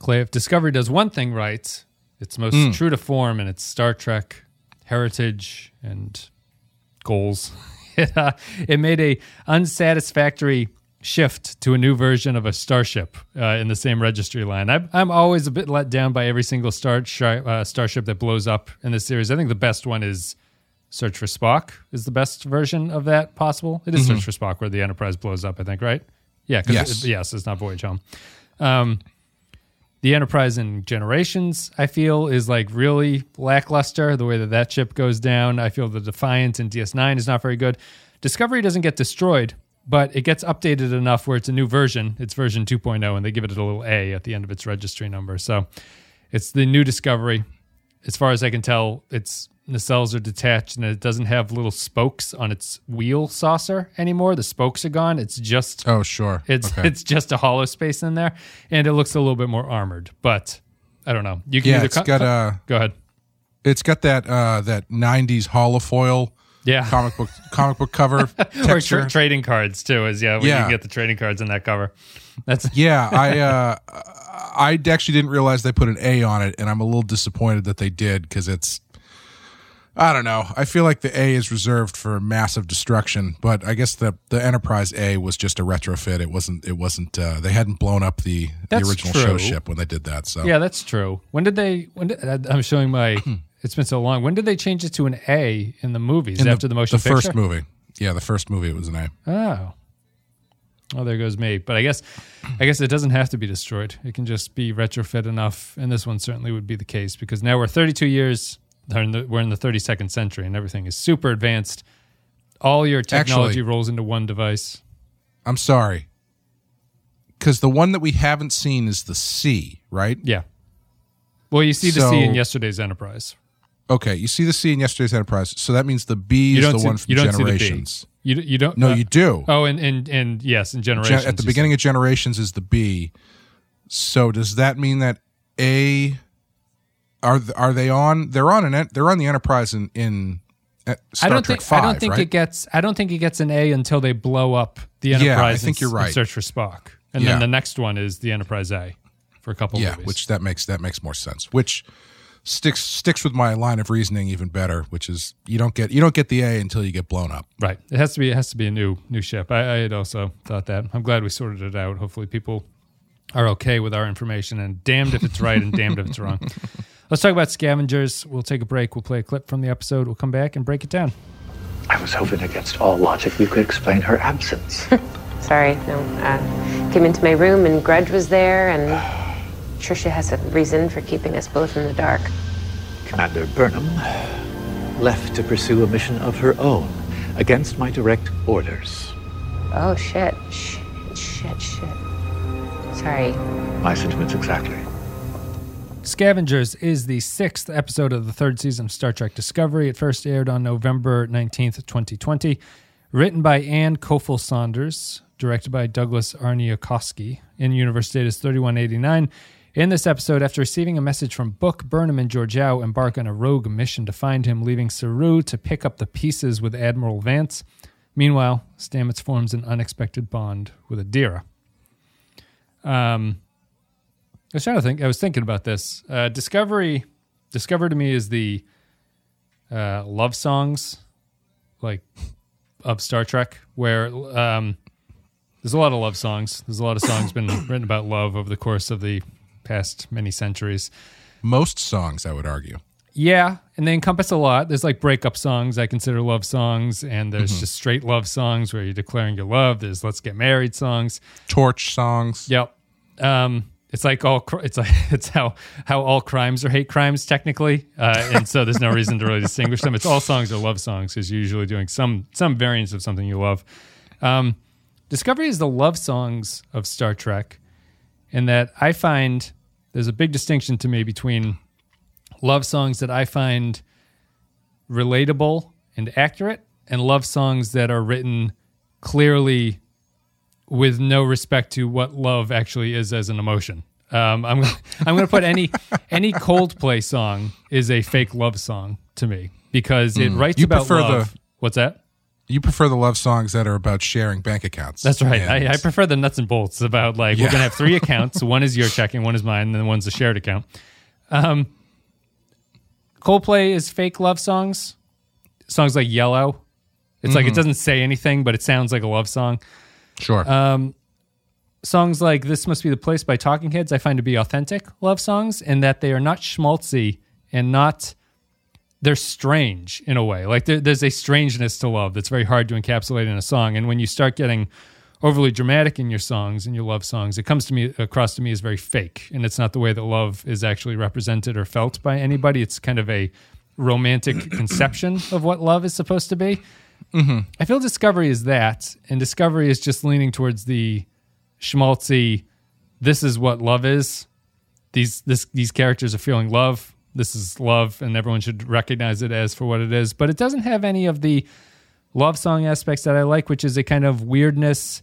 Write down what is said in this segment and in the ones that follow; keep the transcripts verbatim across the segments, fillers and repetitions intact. Clay, if Discovery does one thing right, it's most mm. true to form in its Star Trek heritage and goals. it, uh, it made a unsatisfactory shift to a new version of a starship uh, in the same registry line. I'm, I'm always a bit let down by every single star sh- uh, starship that blows up in this series. I think the best one is Search for Spock is the best version of that possible. It is mm-hmm. Search for Spock where the Enterprise blows up, I think, right? Yeah, because yes. It, yes, it's not Voyage Home. Um, the Enterprise in Generations, I feel, is like really lackluster, the way that that ship goes down. I feel the Defiant in D S nine is not very good. Discovery doesn't get destroyed, but it gets updated enough where it's a new version. It's version two point oh, and they give it a little A at the end of its registry number. So it's the new Discovery. As far as I can tell, its nacelles are detached, and it doesn't have little spokes on its wheel saucer anymore. The spokes are gone. It's just oh sure, it's okay. it's just a hollow space in there, and it looks a little bit more armored. But I don't know. You can yeah, either it's co- got uh, go ahead. It's got that uh, that nineties holofoil yeah comic book comic book cover or tra- trading cards too. Is yeah, when yeah. you can get the trading cards in that cover. That's yeah. I uh, I actually didn't realize they put an A on it, and I'm a little disappointed that they did because it's. I don't know. I feel like the A is reserved for massive destruction, but I guess the, the Enterprise A was just a retrofit. It wasn't. It wasn't. Uh, they hadn't blown up the, the original true. show ship when they did that. So yeah, that's true. When did they? When did, I'm showing my. It's been so long. When did they change it to an A in the movies in after the, the motion? The picture? First movie. Yeah, the first movie it was an A. Oh. Oh, there goes me. But I guess, I guess it doesn't have to be destroyed. It can just be retrofit enough, and this one certainly would be the case because now we're thirty-two years. We're in the thirty-second century, and everything is super advanced. All your technology Actually, rolls into one device. I'm sorry. Because the one that we haven't seen is the C, right? Yeah. Well, you see so, the C in yesterday's Enterprise. Okay, you see the C in yesterday's Enterprise, so that means the B is the see, one from you don't Generations. See the B. You, you don't, no, uh, you do. Oh, and, and, and yes, in Generations. Gen- at the beginning see. of Generations is the B. So does that mean that A... Are are they on? They're on an. They're on the Enterprise in, in Star I don't Trek think, five, I don't think right? it gets. I don't think it gets an A until they blow up the Enterprise. Yeah, I think and, you're right. And Search for Spock, and yeah. then the next one is the Enterprise A for a couple. Yeah, movies. which that makes that makes more sense. Which sticks sticks with my line of reasoning even better, which is you don't get you don't get the A until you get blown up. Right. It has to be it has to be a new new ship. I, I had also thought that. I'm glad we sorted it out. Hopefully, people are okay with our information. And damned if it's right, and damned if it's wrong. Let's talk about scavengers. We'll take a break. We'll play a clip from the episode. We'll come back and break it down. I was hoping against all logic we could explain her absence. Sorry. No, uh, came into my room and Grudge was there, and Trisha has a reason for keeping us both in the dark. Commander Burnham left to pursue a mission of her own against my direct orders. Oh, shit. Shit, shit, shit. Sorry. My sentiments exactly. Scavengers is the sixth episode of the third season of Star Trek Discovery. It first aired on November nineteenth, twenty twenty. Written by Ann Kofel Saunders, directed by Douglas Arniakovsky. In-universe date is thirty-one eighty-nine. In this episode, after receiving a message from Book, Burnham and Georgiou embark on a rogue mission to find him, leaving Saru to pick up the pieces with Admiral Vance. Meanwhile, Stamets forms an unexpected bond with Adira. Um... I was trying to think. I was thinking about this. Uh, Discovery, Discover to me is the uh, love songs, like of Star Trek, where um, there's a lot of love songs. There's a lot of songs been written about love over the course of the past many centuries. Most songs, I would argue. Yeah, and they encompass a lot. There's like breakup songs I consider love songs, and there's mm-hmm. just straight love songs where you're declaring your love. There's let's get married songs, torch songs. Yep. Um, It's like all it's like it's how, how all crimes are hate crimes technically, uh, and so there's no reason to really distinguish them. It's all songs are love songs because you're usually doing some some variants of something you love. Um, Discovery is the love songs of Star Trek, in that I find there's a big distinction to me between love songs that I find relatable and accurate, and love songs that are written clearly with no respect to what love actually is as an emotion. Um, I'm I'm going to put any any Coldplay song is a fake love song to me because it mm. writes you about love. The, What's that? You prefer the love songs that are about sharing bank accounts. That's right. I, I prefer the nuts and bolts about like, yeah. we're going to have three accounts. One is your checking, one is mine, and one's a shared account. Um, Coldplay is fake love songs. Songs like Yellow. It's mm-hmm. like it doesn't say anything, but it sounds like a love song. Sure. Um, songs like This Must Be the Place by Talking Heads I find to be authentic love songs in that they are not schmaltzy and not... They're strange in a way. Like there, there's a strangeness to love that's very hard to encapsulate in a song. And when you start getting overly dramatic in your songs and your love songs, it comes to me across to me as very fake. And it's not the way that love is actually represented or felt by anybody. It's kind of a romantic conception of what love is supposed to be. Mm-hmm. I feel Discovery is that, and Discovery is just leaning towards the schmaltzy. This is what love is. These this these characters are feeling love. This is love, and everyone should recognize it as for what it is. But it doesn't have any of the love song aspects that I like, which is a kind of weirdness,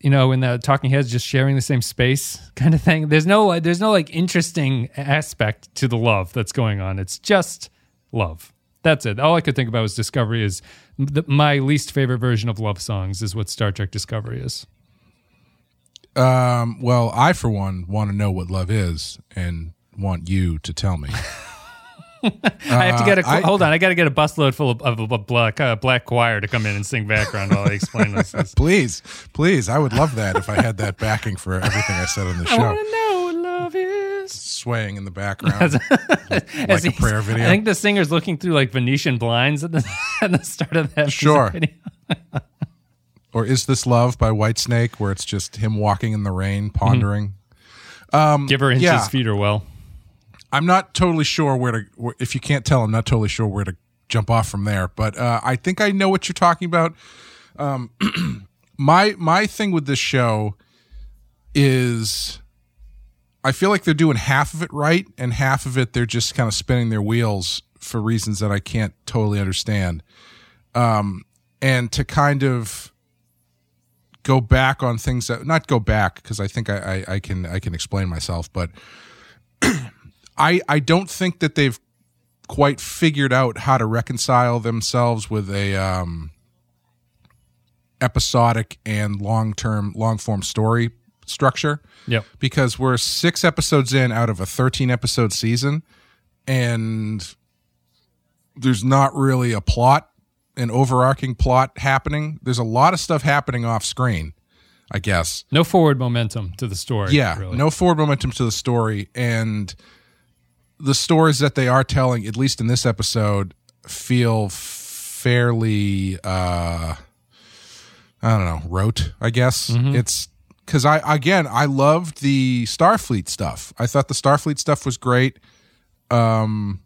you know, in the Talking Heads just sharing the same space kind of thing. There's no, there's no like interesting aspect to the love that's going on. It's just love. That's it. All I could think about was Discovery is the, my least favorite version of love songs is what Star Trek Discovery is. Um, well, I, for one, want to know what love is, and want you to tell me. I have to get a uh, I, hold on I gotta get a busload full of, of, of a black, uh, black choir to come in and sing background while I explain this. please please I would love that if I had that backing for everything I said on the show. I want to know what love is, swaying in the background like a prayer video. I think the singer's looking through like Venetian blinds at the, at the start of that sure video. Or Is This Love by Whitesnake, where it's just him walking in the rain pondering. Mm-hmm. um, give her inches yeah. feet or well I'm not totally sure where to, if you can't tell, I'm not totally sure where to jump off from there. But uh, I think I know what you're talking about. Um, my my thing with this show is I feel like they're doing half of it right and half of it they're just kind of spinning their wheels for reasons that I can't totally understand. Um, and to kind of go back on things that, not go back because I think I, I, I can I can explain myself, but... I, I don't think that they've quite figured out how to reconcile themselves with a um, episodic and long-term, long-form story structure. Yep. Because we're six episodes in out of a thirteen-episode season, and there's not really a plot, an overarching plot happening. There's a lot of stuff happening off screen, I guess. No forward momentum to the story. Yeah, really. No forward momentum to the story, and... The stories that they are telling, at least in this episode, feel fairly, uh, I don't know, rote, I guess. Mm-hmm. It's because I, again, I loved the Starfleet stuff. I thought the Starfleet stuff was great. Um,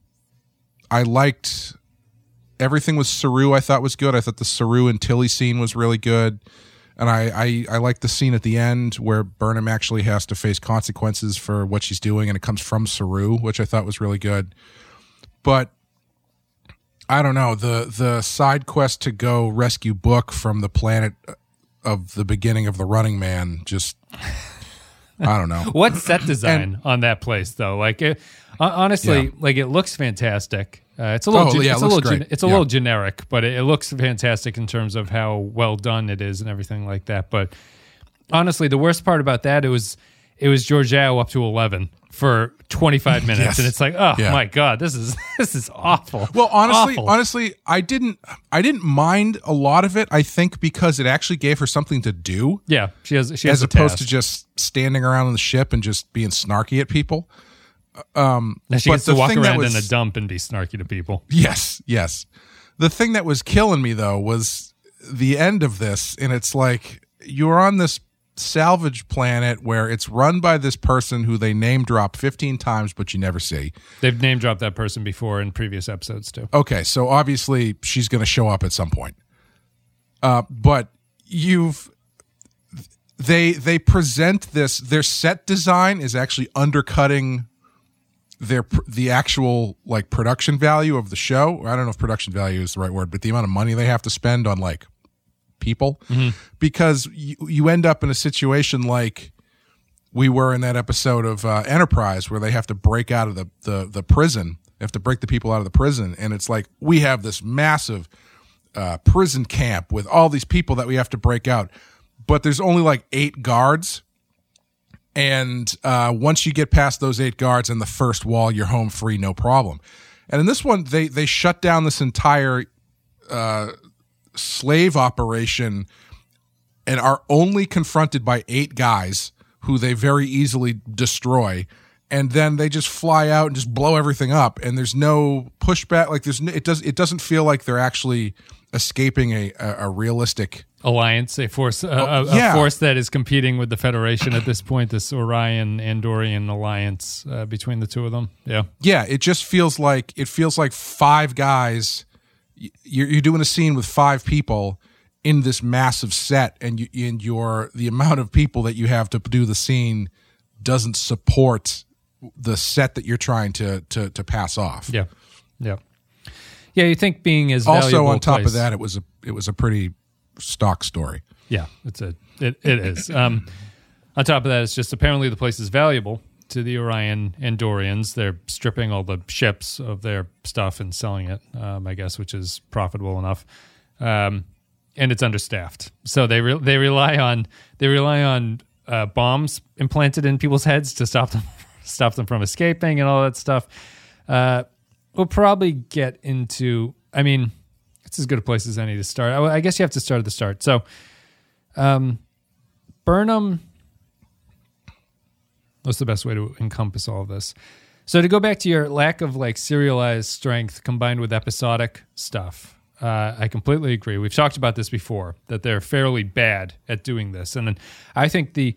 I liked everything with Saru, I thought was good. I thought the Saru and Tilly scene was really good. And I, I, I like the scene at the end where Burnham actually has to face consequences for what she's doing, and it comes from Saru, which I thought was really good. But I don't know, the the side quest to go rescue Book from the planet of the beginning of The Running Man, just, I don't know. What set design and, on that place, though? Like, it, honestly, yeah. like it looks fantastic. Uh, it's a little, oh, ge- yeah, it's it a, little, gen- it's a yeah. little generic, but it, it looks fantastic in terms of how well done it is and everything like that. But honestly, the worst part about that, it was it was Georgiou up to eleven for twenty-five minutes, yes. and it's like, oh yeah. my god, this is this is awful. Well, honestly, awful. honestly, I didn't I didn't mind a lot of it. I think because it actually gave her something to do. Yeah, she has she has as a opposed task. to just standing around on the ship and just being snarky at people. Um, now she gets to walk around was, in a dump and be snarky to people. Yes, yes. The thing that was killing me, though, was the end of this, and it's like you're on this salvage planet where it's run by this person who they name drop fifteen times, but you never see. They've name dropped that person before in previous episodes, too. Okay, so obviously she's going to show up at some point. Uh, but you've... They, they present this... Their set design is actually undercutting... Their the actual like production value of the show. I don't know if production value is the right word, but the amount of money they have to spend on like people, mm-hmm. because you, you end up in a situation like we were in that episode of uh, Enterprise where they have to break out of the, the the prison. They have to break the people out of the prison, and it's like we have this massive uh, prison camp with all these people that we have to break out. But there's only like eight guards. And uh, once you get past those eight guards and the first wall, you're home free, no problem. And in this one, they they shut down this entire uh, slave operation and are only confronted by eight guys who they very easily destroy. And then they just fly out and just blow everything up. And there's no pushback. Like there's no, it does it doesn't feel like they're actually escaping a a, a realistic alliance, a force, a, a, oh, yeah. a force that is competing with the Federation at this point. This Orion-Andorian alliance uh, between the two of them. Yeah, yeah. It just feels like it feels like five guys. You're, you're doing a scene with five people in this massive set, and you and your the amount of people that you have to do the scene doesn't support the set that you're trying to to to pass off. Yeah, yeah, yeah. You think being as also valuable on top place. of that, it was a it was a pretty stock story. Yeah, it's a it, it is. Um, on top of that, it's just apparently the place is valuable to the Orion Andorians. They're stripping all the ships of their stuff and selling it, um, I guess, which is profitable enough. Um, and it's understaffed, so they re- they rely on they rely on uh, bombs implanted in people's heads to stop them stop them from escaping and all that stuff. Uh, we'll probably get into. I mean. It's as good a place as any to start. I guess you have to start at the start. So, um, Burnham, what's the best way to encompass all of this? So to go back to your lack of like serialized strength combined with episodic stuff, uh, I completely agree. We've talked about this before, that they're fairly bad at doing this. And then I think the,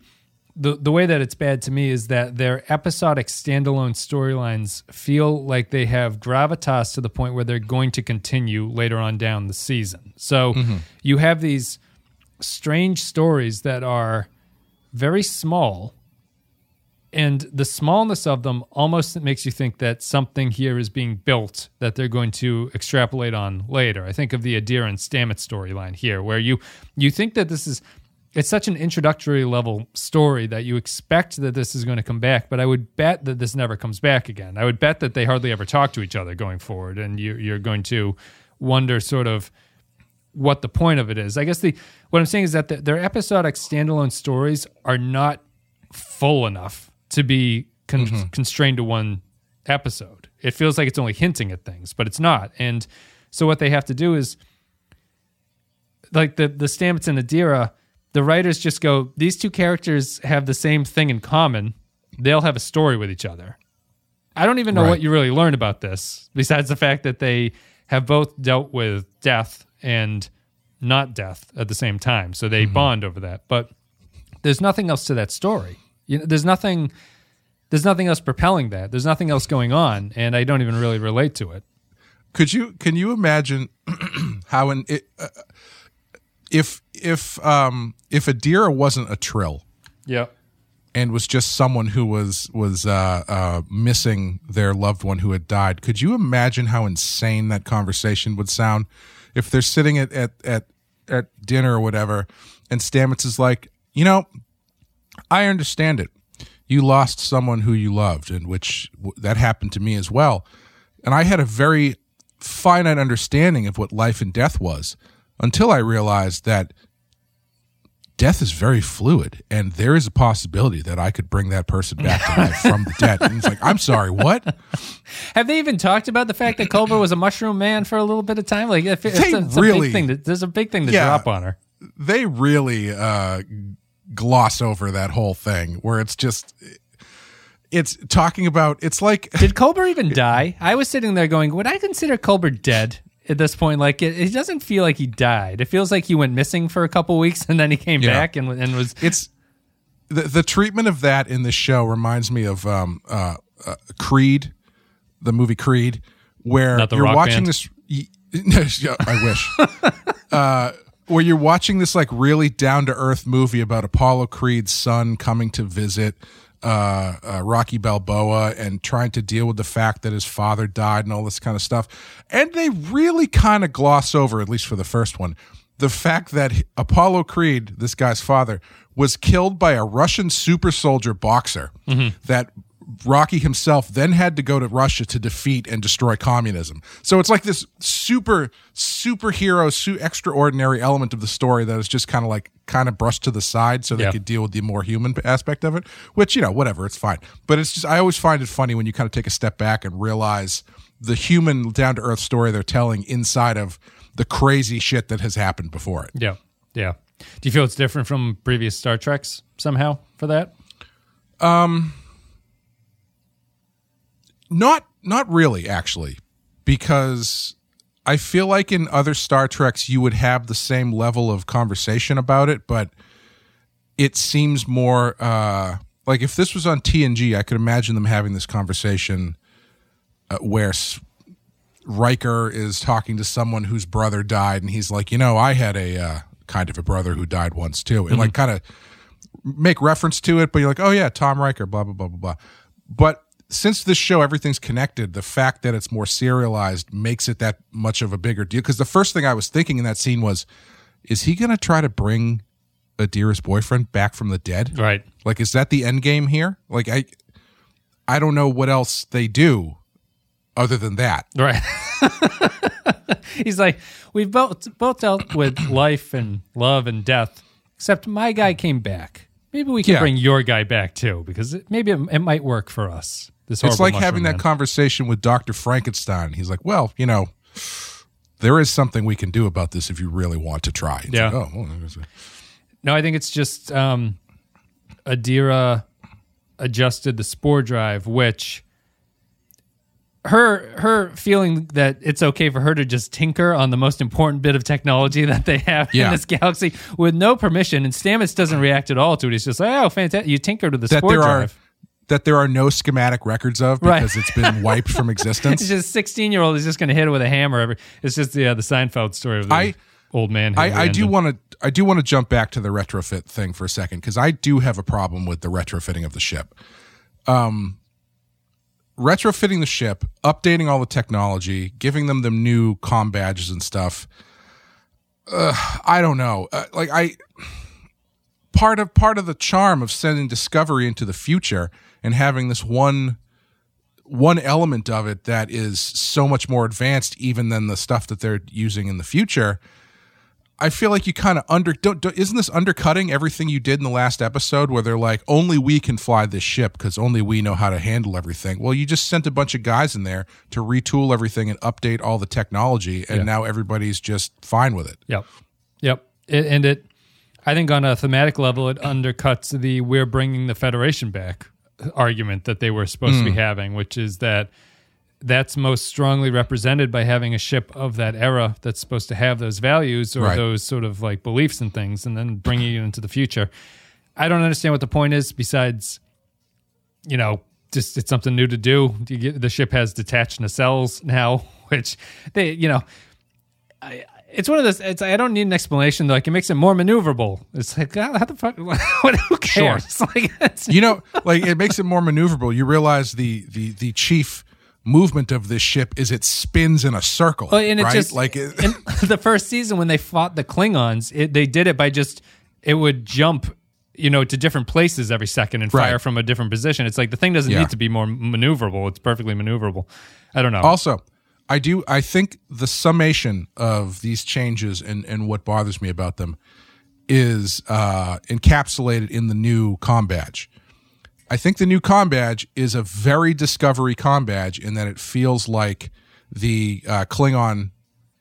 the, the way that it's bad to me is that their episodic standalone storylines feel like they have gravitas to the point where they're going to continue later on down the season. So mm-hmm. you have these strange stories that are very small, and the smallness of them almost makes you think that something here is being built that they're going to extrapolate on later. I think of the Adira and Stamets storyline here, where you you think that this is... It's such an introductory level story that you expect that this is going to come back, but I would bet that this never comes back again. I would bet that they hardly ever talk to each other going forward, and you, you're going to wonder sort of what the point of it is. I guess the what I'm saying is that the, their episodic standalone stories are not full enough to be con- mm-hmm. constrained to one episode. It feels like it's only hinting at things, but it's not. And so what they have to do is, like the, the Stamets and Adira... The writers just go, these two characters have the same thing in common. They'll have a story with each other. I don't even know right. what you really learn about this, besides the fact that they have both dealt with death and not death at the same time. So they mm-hmm. bond over that. But there's nothing else to that story. You know, there's nothing there's nothing else propelling that. There's nothing else going on, and I don't even really relate to it. Could you can you imagine how an it, uh, if if um if Adira wasn't a Trill, yeah, and was just someone who was was uh, uh, missing their loved one who had died, could you imagine how insane that conversation would sound? If they're sitting at at at, at dinner or whatever, and Stamets is like, you know, I understand it. You lost someone who you loved, and which that happened to me as well, and I had a very finite understanding of what life and death was. Until I realized that death is very fluid, and there is a possibility that I could bring that person back to life from the dead. And it's like, I'm sorry, what? Have they even talked about the fact that Culver was a mushroom man for a little bit of time? Like, if it's, a, it's really, a big thing. To, there's a big thing to yeah, drop on her. They really uh, gloss over that whole thing, where it's just. It's talking about. It's like. Did Culver even die? I was sitting there going, would I consider Culver dead? At this point, like it, it doesn't feel like he died. It feels like he went missing for a couple weeks and then he came yeah. back and and was. It's the the treatment of that in this show reminds me of um, uh, uh, Creed, the movie Creed, where Not the you're rock watching band. this. You, no, I wish. uh, where you're watching this like really down to earth movie about Apollo Creed's son coming to visit. Uh, uh, Rocky Balboa and trying to deal with the fact that his father died and all this kind of stuff. And they really kind of gloss over, at least for the first one, the fact that Apollo Creed, this guy's father, was killed by a Russian super soldier boxer mm-hmm. that Rocky himself then had to go to Russia to defeat and destroy communism. So it's like this super superhero, su- extraordinary element of the story that is just kind of like kind of brushed to the side so they yeah. could deal with the more human aspect of it, which, you know, whatever, it's fine. But it's just, I always find it funny when you kind of take a step back and realize the human down to earth story they're telling inside of the crazy shit that has happened before it. Yeah. Yeah. Do you feel it's different from previous Star Treks somehow for that? Um, Not not really, actually, because I feel like in other Star Treks you would have the same level of conversation about it, but it seems more uh, like if this was on T N G, I could imagine them having this conversation uh, where Riker is talking to someone whose brother died, and he's like, you know, I had a uh, kind of a brother who died once too, and mm-hmm. like kind of make reference to it, but you're like, oh yeah, Tom Riker, blah, blah, blah, blah, blah. But since this show, everything's connected, the fact that it's more serialized makes it that much of a bigger deal. Because the first thing I was thinking in that scene was, is he going to try to bring Adira's boyfriend back from the dead? Right. Like, is that the end game here? Like, I I don't know what else they do other than that. Right. He's like, we've both, both dealt with life and love and death, except my guy came back. Maybe we can yeah. bring your guy back, too, because it, maybe it, it might work for us. It's like having man. that conversation with Doctor Frankenstein. He's like, well, you know, there is something we can do about this if you really want to try. It's yeah. Like, oh, well, a- no, I think it's just um, Adira adjusted the spore drive, which her her feeling that it's okay for her to just tinker on the most important bit of technology that they have yeah. in this galaxy with no permission. And Stamets doesn't react at all to it. He's just like, oh, fantastic. You tinkered with the that spore drive. Are- that there are no schematic records of because right. it's been wiped from existence. It's just sixteen-year-old is just going to hit it with a hammer. Every, it's just yeah, the Seinfeld story of the I, old man. I, I do want to I do want to jump back to the retrofit thing for a second because I do have a problem with the retrofitting of the ship. Um, retrofitting the ship, updating all the technology, giving them the new comm badges and stuff. Uh, I don't know. Uh, like I part of part of the charm of sending Discovery into the future. And having this one one element of it that is so much more advanced even than the stuff that they're using in the future, I feel like you kind of under don't, don't isn't this undercutting everything you did in the last episode where they're like, only we can fly this ship because only we know how to handle everything. Well, you just sent a bunch of guys in there to retool everything and update all the technology, and yeah. now everybody's just fine with it. Yep, yep. It, and it, I think on a thematic level, it undercuts the we're bringing the Federation back argument that they were supposed mm. to be having, which is that that's most strongly represented by having a ship of that era that's supposed to have those values or right. those sort of like beliefs and things, and then bringing it into the future. I don't understand what the point is besides, you know, just it's something new to do. You get, the ship has detached nacelles now, which they, you know, I, it's one of those, it's, I don't need an explanation though. Like, it makes it more maneuverable. It's like, how the fuck, what, who cares? Sure. Like, that's, you know, like it makes it more maneuverable. You realize the, the, the chief movement of this ship is it spins in a circle. Well, and it right? just, like it, in the first season when they fought the Klingons, it, they did it by just, it would jump, you know, to different places every second and fire right. from a different position. It's like the thing doesn't yeah. need to be more maneuverable. It's perfectly maneuverable. I don't know. Also, I do. I think the summation of these changes and, and what bothers me about them is uh, encapsulated in the new comm badge. I think the new comm badge is a very Discovery comm badge in that it feels like the uh, Klingon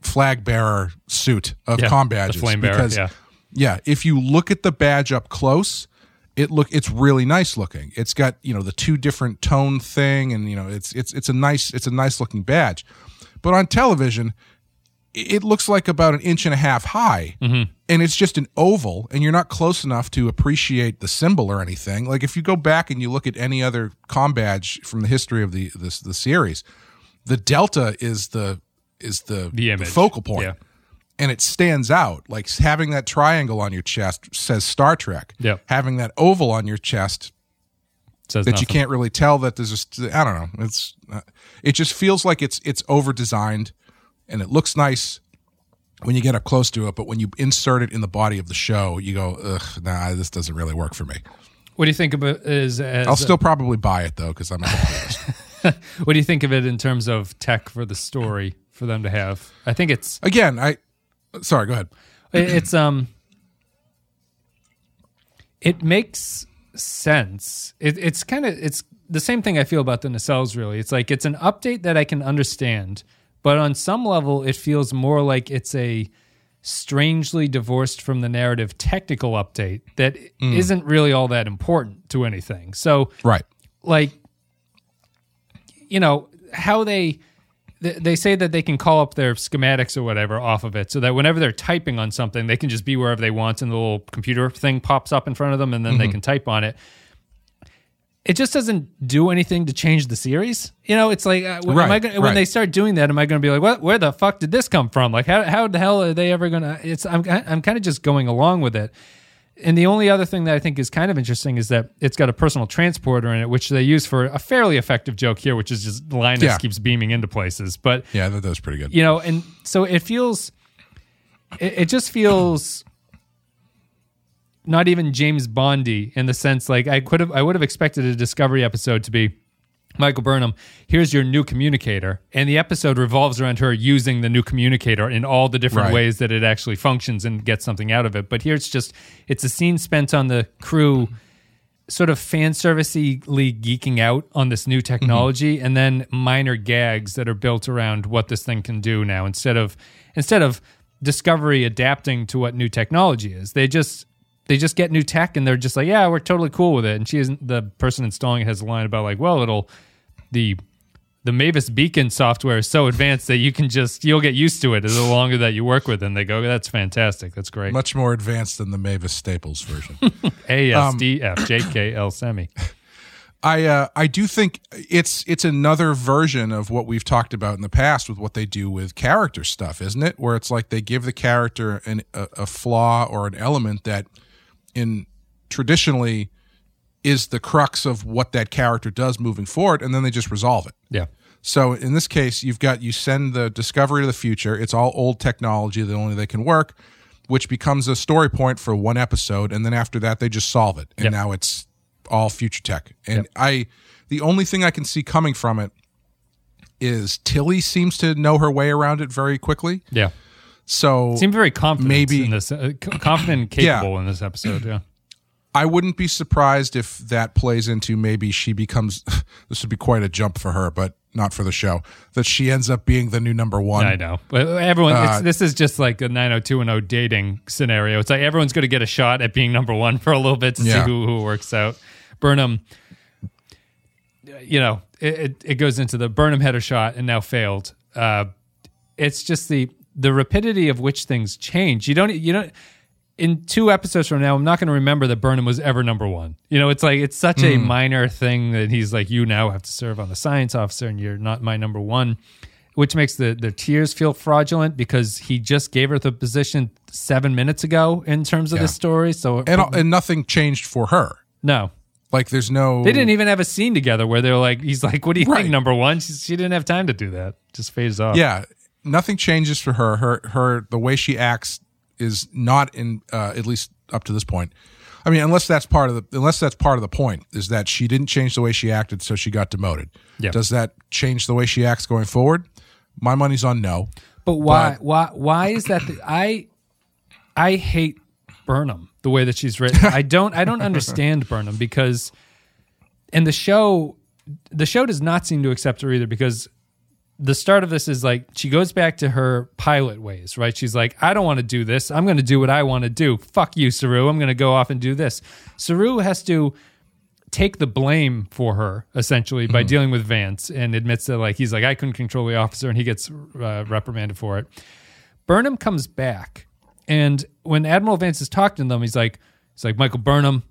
flag bearer suit of yeah, comm badges. The flame bearer, because, yeah. yeah, if you look at the badge up close, it look it's really nice looking. It's got, you know, the two different tone thing, and you know it's it's it's a nice it's a nice looking badge. But on television, it looks like about an inch and a half high, mm-hmm. and it's just an oval, and you're not close enough to appreciate the symbol or anything. Like if you go back and you look at any other comm badge from the history of the this the series, the delta is the is the, the, the focal point, yeah. and it stands out. Like having that triangle on your chest says Star Trek. Yep. Having that oval on your chest. That nothing. You can't really tell that there's just I don't know it's uh, it just feels like it's it's over designed, and it looks nice when you get up close to it, but when you insert it in the body of the show, you go, ugh, nah, this doesn't really work for me. What do you think of it as, as I'll still a, probably buy it, though, because I'm not What do you think of it in terms of tech for the story for them to have? I think it's... Again, I... Sorry, go ahead. It's... um. It makes sense. It, it's kind of... It's the same thing I feel about the nacelles, really. It's like, it's an update that I can understand, but on some level, it feels more like it's a strangely divorced from the narrative technical update that mm. isn't really all that important to anything. So, right. like, you know, how they... They say that they can call up their schematics or whatever off of it so that whenever they're typing on something, they can just be wherever they want and the little computer thing pops up in front of them and then mm-hmm. they can type on it. It just doesn't do anything to change the series. You know, it's like, uh, right, am I gonna, right. when they start doing that, am I going to be like, what, where the fuck did this come from? Like, how, how the hell are they ever going to, it's, I'm, I'm kind of just going along with it. And the only other thing that I think is kind of interesting is that it's got a personal transporter in it, which they use for a fairly effective joke here, which is just Linus yeah. keeps beaming into places. But yeah, that, that was pretty good. You know, and so it feels, it, it just feels not even James Bondy in the sense like I could have, I would have expected a Discovery episode to be Michael Burnham, here's your new communicator. And the episode revolves around her using the new communicator in all the different right. ways that it actually functions and gets something out of it. But here it's just, it's a scene spent on the crew sort of fan service-y geeking out on this new technology mm-hmm. and then minor gags that are built around what this thing can do now instead of instead of Discovery adapting to what new technology is. They just... They just get new tech and they're just like, yeah, we're totally cool with it. And she isn't the person installing it has a line about like, well, it'll the the Mavis Beacon software is so advanced that you can just you'll get used to it the longer that you work with. And they go, that's fantastic, that's great. Much more advanced than the Mavis Staples version. A S D F J K L Semi. I uh, I do think it's it's another version of what we've talked about in the past with what they do with character stuff, isn't it? Where it's like they give the character an a, a flaw or an element that in traditionally is the crux of what that character does moving forward, and then they just resolve it. Yeah. So in this case, you've got you send the Discovery to the future. It's all old technology that only they can work, which becomes a story point for one episode, and then after that they just solve it. And yep. now it's all future tech. And yep. I the only thing I can see coming from it is Tilly seems to know her way around it very quickly. Yeah. So seemed very confident maybe, in this, uh, confident and capable yeah. in this episode. Yeah, I wouldn't be surprised if that plays into maybe she becomes. This would be quite a jump for her, but not for the show. That she ends up being the new number one. I know, but everyone. Uh, it's, this is just like a nine oh two one oh dating scenario. It's like everyone's going to get a shot at being number one for a little bit to yeah. see who, who works out. Burnham, you know, it, it, it goes into the Burnham had a shot and now failed. Uh, it's just the. The rapidity of which things change. You don't, you don't, in two episodes from now, I'm not going to remember that Burnham was ever number one. You know, it's like, it's such mm. a minor thing that he's like, you now have to serve on the science officer and you're not my number one, which makes the, the tears feel fraudulent because he just gave her the position seven minutes ago in terms of yeah. the story. So, it, and, and nothing changed for her. No. Like, there's no. They didn't even have a scene together where they're like, he's like, what do you right. think, number one? She, she didn't have time to do that. Just phase off. Yeah. Nothing changes for her. Her, her, the way she acts is not in, uh, at least up to this point. I mean, unless that's part of the, unless that's part of the point is that she didn't change the way she acted, so she got demoted. Yep. Does that change the way she acts going forward? My money's on no. But why? But, why? Why is that? The, I, I hate Burnham the way that she's written. I don't. I don't understand Burnham because, and the show, the show does not seem to accept her either because. The start of this is like, she goes back to her pilot ways, right? She's like, I don't want to do this. I'm going to do what I want to do. Fuck you, Saru. I'm going to go off and do this. Saru has to take the blame for her, essentially, by mm-hmm. dealing with Vance and admits that like he's like, I couldn't control the officer, and he gets uh, reprimanded for it. Burnham comes back, and when Admiral Vance is talking to them, he's like, he's like, Michael Burnham,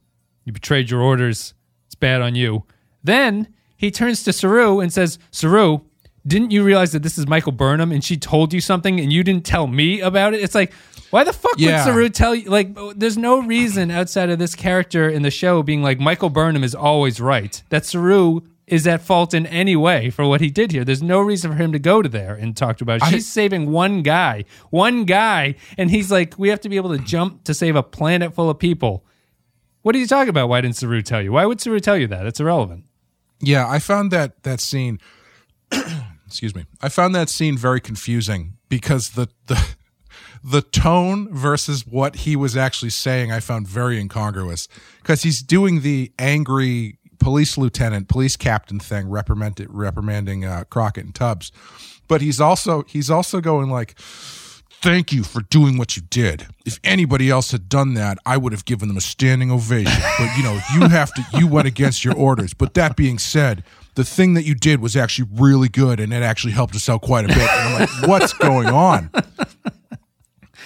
you betrayed your orders. It's bad on you. Then he turns to Saru and says, Saru, didn't you realize that this is Michael Burnham and she told you something and you didn't tell me about it? It's like, why the fuck yeah. would Saru tell you? Like, there's no reason outside of this character in the show being like, Michael Burnham is always right. That Saru is at fault in any way for what he did here. There's no reason for him to go to there and talk about it. She's I, saving one guy, one guy. And he's like, we have to be able to jump to save a planet full of people. What are you talking about? Why didn't Saru tell you? Why would Saru tell you that? It's irrelevant. Yeah, I found that that scene excuse me. I found that scene very confusing because the the the tone versus what he was actually saying I found very incongruous, because he's doing the angry police lieutenant, police captain thing, reprimanding reprimanding uh, Crockett and Tubbs. But he's also he's also going like, "Thank you for doing what you did. If anybody else had done that, I would have given them a standing ovation. But, you know, you have to, you went against your orders. But that being said, the thing that you did was actually really good, and it actually helped us out quite a bit." And I'm like, what's going on?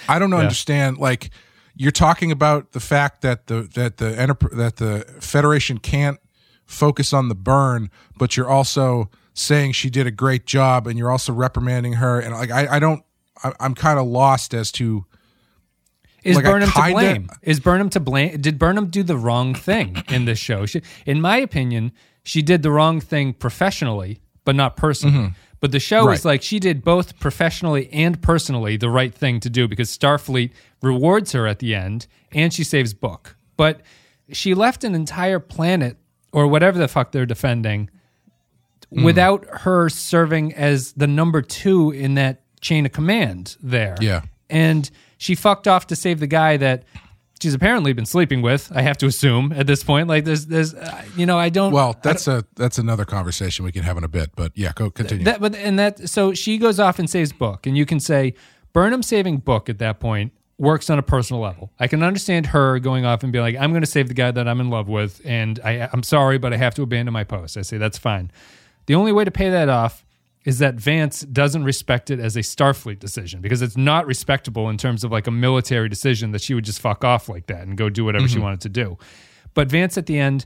I don't yeah. understand. Like, you're talking about the fact that the that the that the Federation can't focus on the burn, but you're also saying she did a great job, and you're also reprimanding her. And like, I, I don't. I'm kind of lost as to is like Burnham kinda, to blame. Is Burnham to blame? Did Burnham do the wrong thing in this show? She, in my opinion, she did the wrong thing professionally, but not personally. Mm-hmm. But the show right. is like she did both professionally and personally the right thing to do, because Starfleet rewards her at the end and she saves Book. But she left an entire planet or whatever the fuck they're defending mm. without her serving as the number two in that chain of command there. Yeah. And she fucked off to save the guy that she's apparently been sleeping with, I have to assume at this point. Like there's there's uh, you know, I don't Well, that's don't, a that's another conversation we can have in a bit, but yeah, go continue. That, but and that so she goes off and saves Book, and you can say Burnham saving Book at that point works on a personal level. I can understand her going off and being like, I'm going to save the guy that I'm in love with, and I I'm sorry, but I have to abandon my post. I say that's fine. The only way to pay that off is that Vance doesn't respect it as a Starfleet decision, because it's not respectable in terms of like a military decision that she would just fuck off like that and go do whatever mm-hmm. she wanted to do. But Vance at the end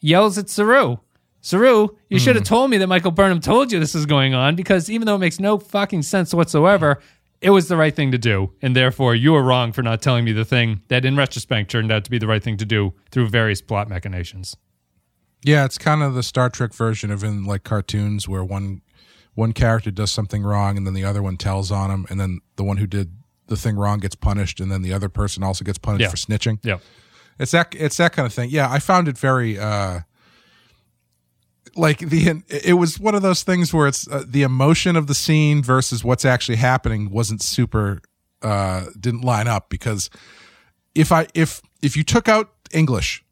yells at Saru, Saru, you mm. should have told me that Michael Burnham told you this is going on, because even though it makes no fucking sense whatsoever, it was the right thing to do, and therefore you were wrong for not telling me the thing that in retrospect turned out to be the right thing to do through various plot machinations. Yeah, it's kind of the Star Trek version of in like cartoons where one... One character does something wrong, and then the other one tells on him, and then the one who did the thing wrong gets punished, and then the other person also gets punished yeah. for snitching. Yeah, it's that it's that kind of thing. Yeah, I found it very uh, like the it was one of those things where it's uh, the emotion of the scene versus what's actually happening wasn't super uh, didn't line up, because if I if if you took out English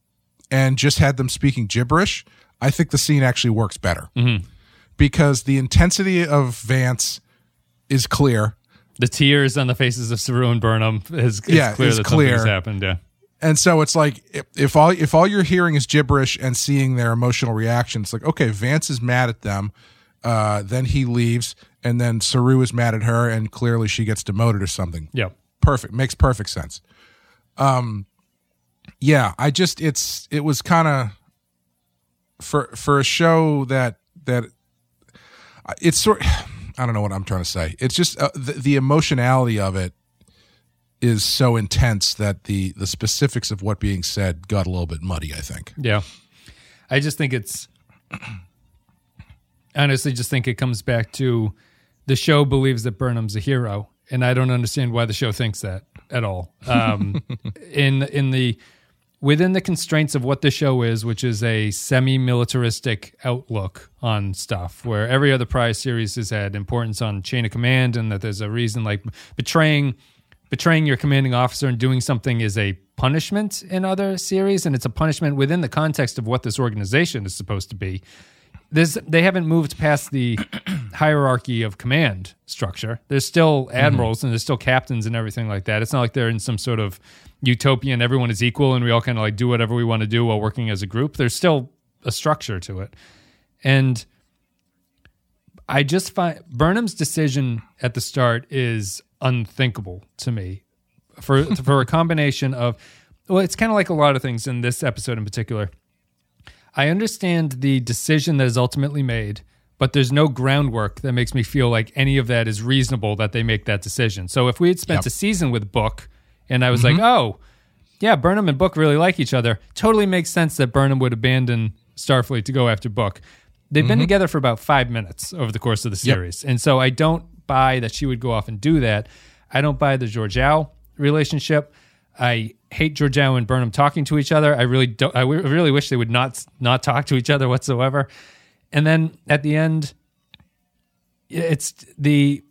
and just had them speaking gibberish, I think the scene actually works better. Mm-hmm. Because the intensity of Vance is clear. The tears on the faces of Saru and Burnham is, is yeah, clear that clear. something's happened. Yeah. And so it's like, if all if all you're hearing is gibberish and seeing their emotional reaction, it's like, okay, Vance is mad at them, uh, then he leaves, and then Saru is mad at her, and clearly she gets demoted or something. Yeah. Perfect. Makes perfect sense. Um, yeah, I just, it's it was kind of, for for a show that that... It's sort. I don't know what I'm trying to say. It's just uh, the, the emotionality of it is so intense that the the specifics of what being said got a little bit muddy, I think. Yeah, I just think it's honestly just think it comes back to the show believes that Burnham's a hero, and I don't understand why the show thinks that at all. Um, in in the within the constraints of what the show is, which is a semi-militaristic outlook on stuff, where every other prior series has had importance on chain of command, and that there's a reason like betraying betraying your commanding officer and doing something is a punishment in other series, and it's a punishment within the context of what this organization is supposed to be. There's, they haven't moved past the hierarchy of command structure. There's still admirals mm-hmm. and there's still captains and everything like that. It's not like they're in some sort of utopia and everyone is equal and we all kind of like do whatever we want to do while working as a group. There's still a structure to it. And I just find Burnham's decision at the start is unthinkable to me for for a combination of, well, it's kind of like a lot of things in this episode in particular. I understand the decision that is ultimately made, but there's no groundwork that makes me feel like any of that is reasonable that they make that decision. So if we had spent yep. a season with Book, and I was mm-hmm. like, oh, yeah, Burnham and Book really like each other. Totally makes sense that Burnham would abandon Starfleet to go after Book. They've mm-hmm. been together for about five minutes over the course of the series. Yep. And so I don't buy that she would go off and do that. I don't buy the Georgiou relationship. I hate Georgiou and Burnham talking to each other. I really don't. I w- really wish they would not not talk to each other whatsoever. And then at the end, it's the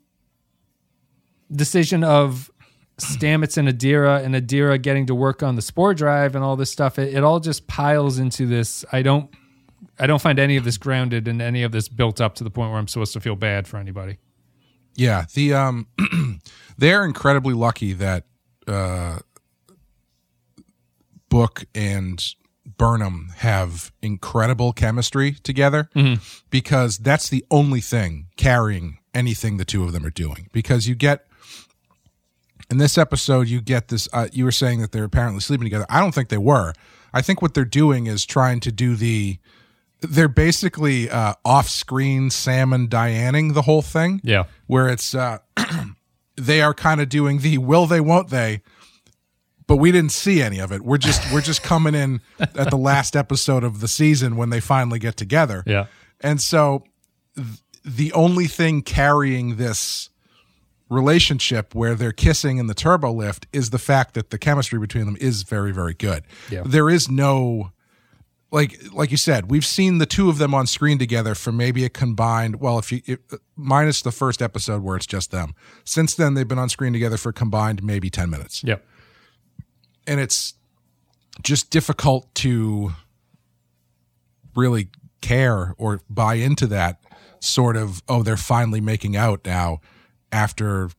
decision of Stamets and Adira and Adira getting to work on the Spore Drive and all this stuff. It, it all just piles into this. I don't. I don't find any of this grounded and any of this built up to the point where I'm supposed to feel bad for anybody. Yeah, the um, they're incredibly lucky that uh, Book and Burnham have incredible chemistry together, mm-hmm. because that's the only thing carrying anything the two of them are doing. Because you get in this episode, you get this. Uh, you were saying that they're apparently sleeping together. I don't think they were. I think what they're doing is trying to do the. They're basically uh, off-screen Sam and Dianing the whole thing. Yeah, where it's uh, they are kind of doing the will they, won't they, but we didn't see any of it. We're just we're just coming in at the last episode of the season when they finally get together. Yeah, and so th- the only thing carrying this relationship where they're kissing in the turbo lift is the fact that the chemistry between them is very, very good. Yeah. There is no. Like like you said, we've seen the two of them on screen together for maybe a combined, well, if you if, minus the first episode where it's just them. Since then, they've been on screen together for combined maybe ten minutes. Yep. And it's just difficult to really care or buy into that sort of, oh, they're finally making out now after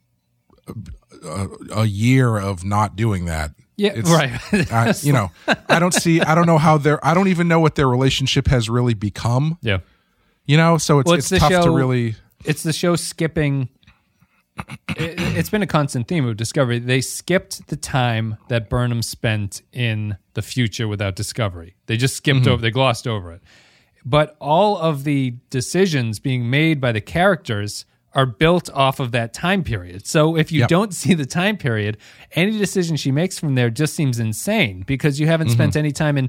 a, a year of not doing that. Yeah, it's, right. I, you know, I don't see, I don't know how their, I don't even know what their relationship has really become. Yeah. You know, so it's, well, it's, it's tough show, to really. It's the show skipping. It, it's been a constant theme of Discovery. They skipped the time that Burnham spent in the future without Discovery. They just skipped mm-hmm. over, they glossed over it. But all of the decisions being made by the characters are built off of that time period. So if you yep. don't see the time period, any decision she makes from there just seems insane because you haven't mm-hmm. spent any time in.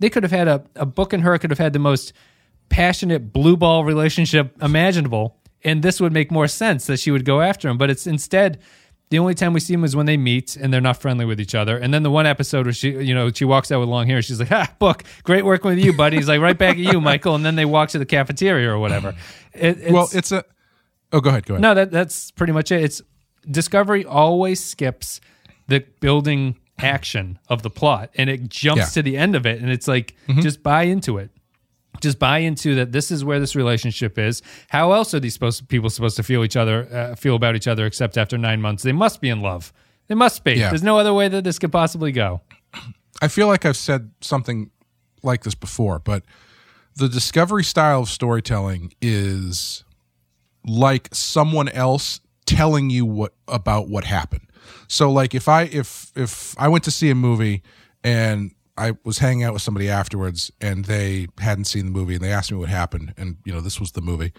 They could have had a, a Book and her could have had the most passionate blue ball relationship imaginable, and this would make more sense that she would go after him. But it's instead, the only time we see him is when they meet and they're not friendly with each other. And then the one episode where she, you know, she walks out with long hair and she's like, "Ha, Book, great working with you, buddy." He's like, "Right back at you, Michael." And then they walk to the cafeteria or whatever. It, it's, well, it's a... Oh, go ahead, go ahead. No, that that's pretty much it. It's Discovery always skips the building action of the plot, and it jumps yeah. to the end of it, and it's like, mm-hmm. just buy into it. Just buy into that this is where this relationship is. How else are these supposed to, people supposed to feel each other, uh, feel about each other except after nine months? They must be in love. They must be. Yeah. There's no other way that this could possibly go. I feel like I've said something like this before, but the Discovery style of storytelling is... like someone else telling you what about what happened. So like if I if if I went to see a movie and I was hanging out with somebody afterwards and they hadn't seen the movie and they asked me what happened and you know this was the movie,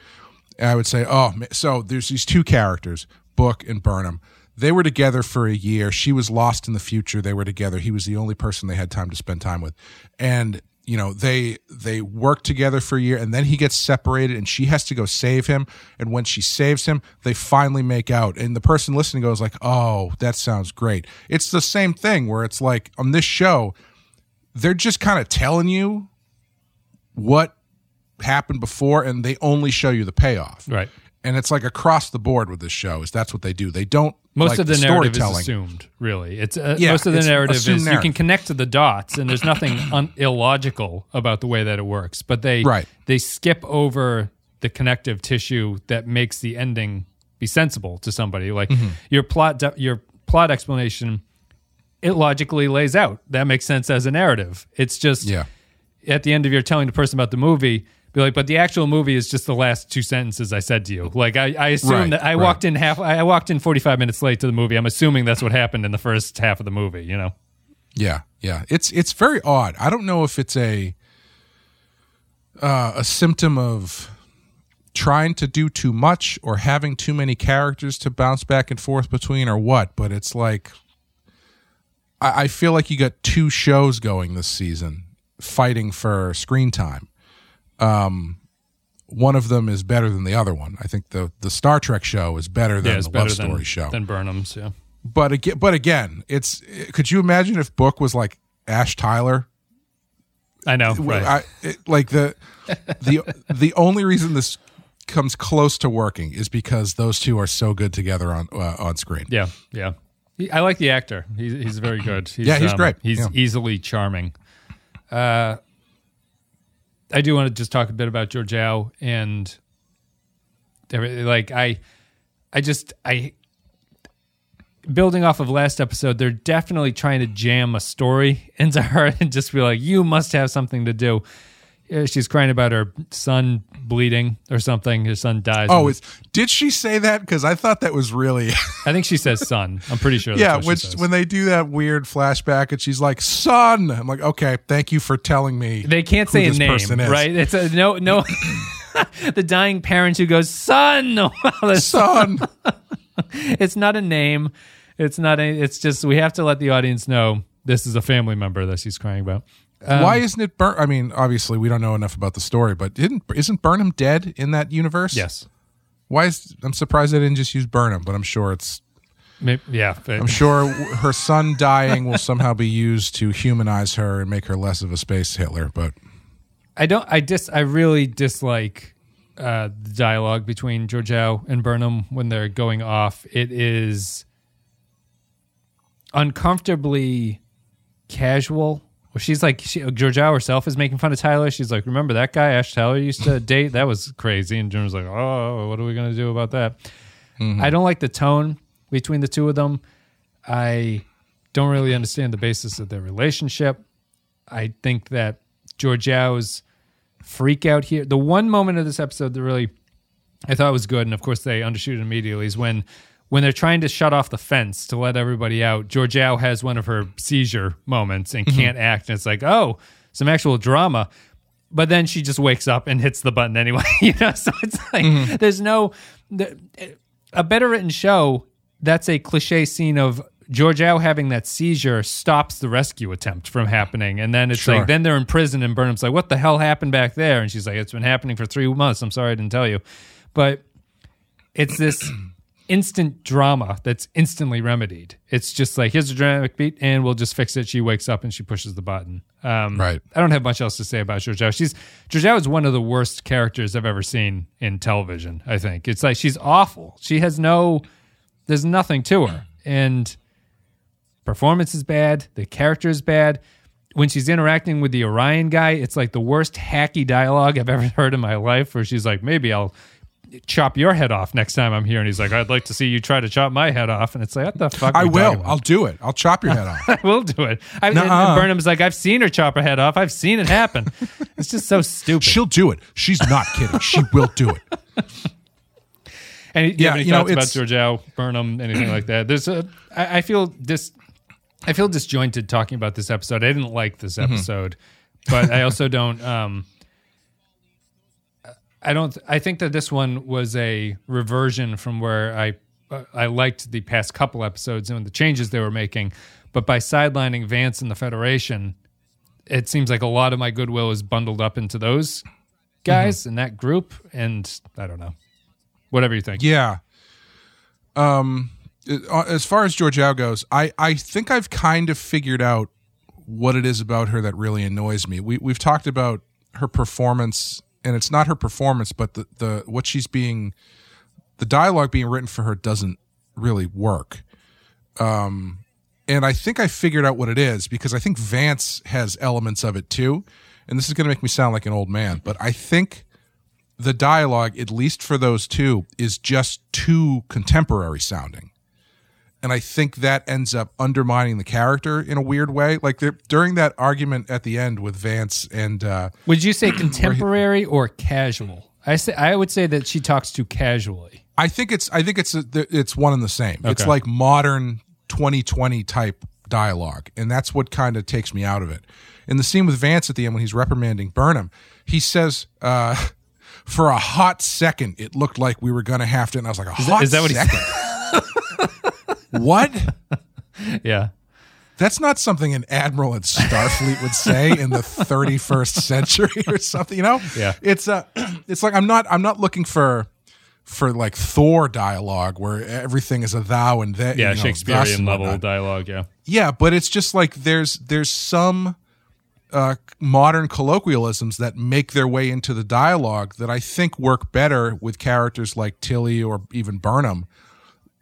and I would say, oh, so there's these two characters, Book and Burnham. They were together for a year. She was lost in the future. They were together. He was the only person they had time to spend time with, and you know, they they work together for a year, and then he gets separated, and she has to go save him. And when she saves him, they finally make out. And the person listening goes like, oh, that sounds great. It's the same thing where it's like on this show, they're just kind of telling you what happened before, and they only show you the payoff. Right. And it's like across the board with this show is that's what they do. They don't most like of the, the narrative is assumed. Really, it's uh, yeah, most of the narrative is narrative. You can connect to the dots, and there's nothing un- illogical about the way that it works. But they right. they skip over the connective tissue that makes the ending be sensible to somebody. Like mm-hmm. your plot, de- your plot explanation, it logically lays out. That makes sense as a narrative. It's just yeah. at the end of your telling the person about the movie. Be like, but the actual movie is just the last two sentences I said to you. Like, I, I assume right, that I right. walked in half. I walked in forty-five minutes late to the movie. I'm assuming that's what happened in the first half of the movie. You know? Yeah, yeah. It's it's very odd. I don't know if it's a uh, a symptom of trying to do too much or having too many characters to bounce back and forth between or what. But it's like I, I feel like you got two shows going this season fighting for screen time. Um, one of them is better than the other one. I think the the Star Trek show is better than yeah, the better Love Story than, show. Than Burnham's, yeah. But again, but again, it's could you imagine if Book was like Ash Tyler? I know, right? I, it, like the the the only reason this comes close to working is because those two are so good together on uh, on screen. Yeah, yeah. He, I like the actor. He's he's very good. He's, yeah, he's um, great. He's yeah. easily charming. Uh, I do want to just talk a bit about Georgiou and like I, I just I. building off of last episode, they're definitely trying to jam a story into her and just be like, you must have something to do. She's crying about her son bleeding or something. Her son dies. Oh, it's, did she say that? Because I thought that was really... I think she says son. I'm pretty sure that's yeah, what which, she says. When they do that weird flashback and she's like, son! I'm like, okay, thank you for telling me. They can't say a name, right? It's a, no, no. The dying parent who goes, son! Son! It's not a name. It's not a, it's just, we have to let the audience know this is a family member that she's crying about. Um, Why isn't it Burnham? I mean, obviously we don't know enough about the story, but didn't, isn't Burnham dead in that universe? Yes. Why is, I'm surprised they didn't just use Burnham, but I'm sure it's, Maybe, yeah. But, I'm sure her son dying will somehow be used to humanize her and make her less of a space Hitler. But I don't, I dis, I really dislike Uh, the dialogue between Georgiou and Burnham when they're going off. It is uncomfortably casual. Well, she's like, she, Georgiou herself is making fun of Tyler. She's like, remember that guy Ash Tyler used to date? That was crazy. And Jim's like, oh, what are we going to do about that? Mm-hmm. I don't like the tone between the two of them. I don't really understand the basis of their relationship. I think that Georgiou's freak out here. The one moment of this episode that really I thought was good, and of course they undershoot it immediately, is when when they're trying to shut off the fence to let everybody out. Georgiou has one of her seizure moments and can't act, and it's like, oh, some actual drama. But then she just wakes up and hits the button anyway. You know, so it's like mm-hmm. there's no a better written show. That's a cliche scene of Georgiou having that seizure stops the rescue attempt from happening. And then it's sure. like, then they're in prison and Burnham's like, what the hell happened back there? And she's like, it's been happening for three months. I'm sorry I didn't tell you. But it's this instant drama that's instantly remedied. It's just like, here's a dramatic beat and we'll just fix it. She wakes up and she pushes the button. Um, right. I don't have much else to say about Georgiou. She's Georgiou is one of the worst characters I've ever seen in television, I think. It's like, she's awful. She has no, there's nothing to her. And performance is bad. The character is bad. When she's interacting with the Orion guy, it's like the worst hacky dialogue I've ever heard in my life, where she's like, maybe I'll chop your head off next time I'm here. And he's like, I'd like to see you try to chop my head off. And it's like, what the fuck? I will. I'll do it. I'll chop your head off. I will do it. I, and, and Burnham's like, I've seen her chop her head off. I've seen it happen. It's just so stupid. She'll do it. She's not kidding. She will do it. And do you yeah, have any you thoughts know, about Georgiou, Burnham, anything like that? There's a, I, I feel this. I feel disjointed talking about this episode. I didn't like this episode, mm-hmm. but I also don't. Um, I don't. I think that this one was a reversion from where I uh, I liked the past couple episodes and the changes they were making. But by sidelining Vance and the Federation, it seems like a lot of my goodwill is bundled up into those guys mm-hmm. and that group. And I don't know, whatever you think. Yeah. Um. As far as Georgiou goes, I, I think I've kind of figured out what it is about her that really annoys me. We, we've talked about her performance, and it's not her performance, but the, the what she's being, the dialogue being written for her doesn't really work. Um, and I think I figured out what it is, because I think Vance has elements of it too, and this is going to make me sound like an old man, but I think the dialogue, at least for those two, is just too contemporary sounding. And I think that ends up undermining the character in a weird way. Like during that argument at the end with Vance and uh, would you say contemporary he, or casual? I say I would say that she talks too casually. I think it's I think it's a, it's one and the same. Okay. It's like modern twenty twenty type dialogue, and that's what kind of takes me out of it. In the scene with Vance at the end when he's reprimanding Burnham, he says, uh, "For a hot second, it looked like we were going to have to." And I was like, "A is hot that, is that what second." He What? Yeah. That's not something an admiral at Starfleet would say in the thirty-first century or something, you know? Yeah. It's uh it's like I'm not I'm not looking for for like Thor dialogue where everything is a thou and they. Yeah, you know, Shakespearean level dialogue, yeah. Yeah, but it's just like there's there's some uh, modern colloquialisms that make their way into the dialogue that I think work better with characters like Tilly or even Burnham.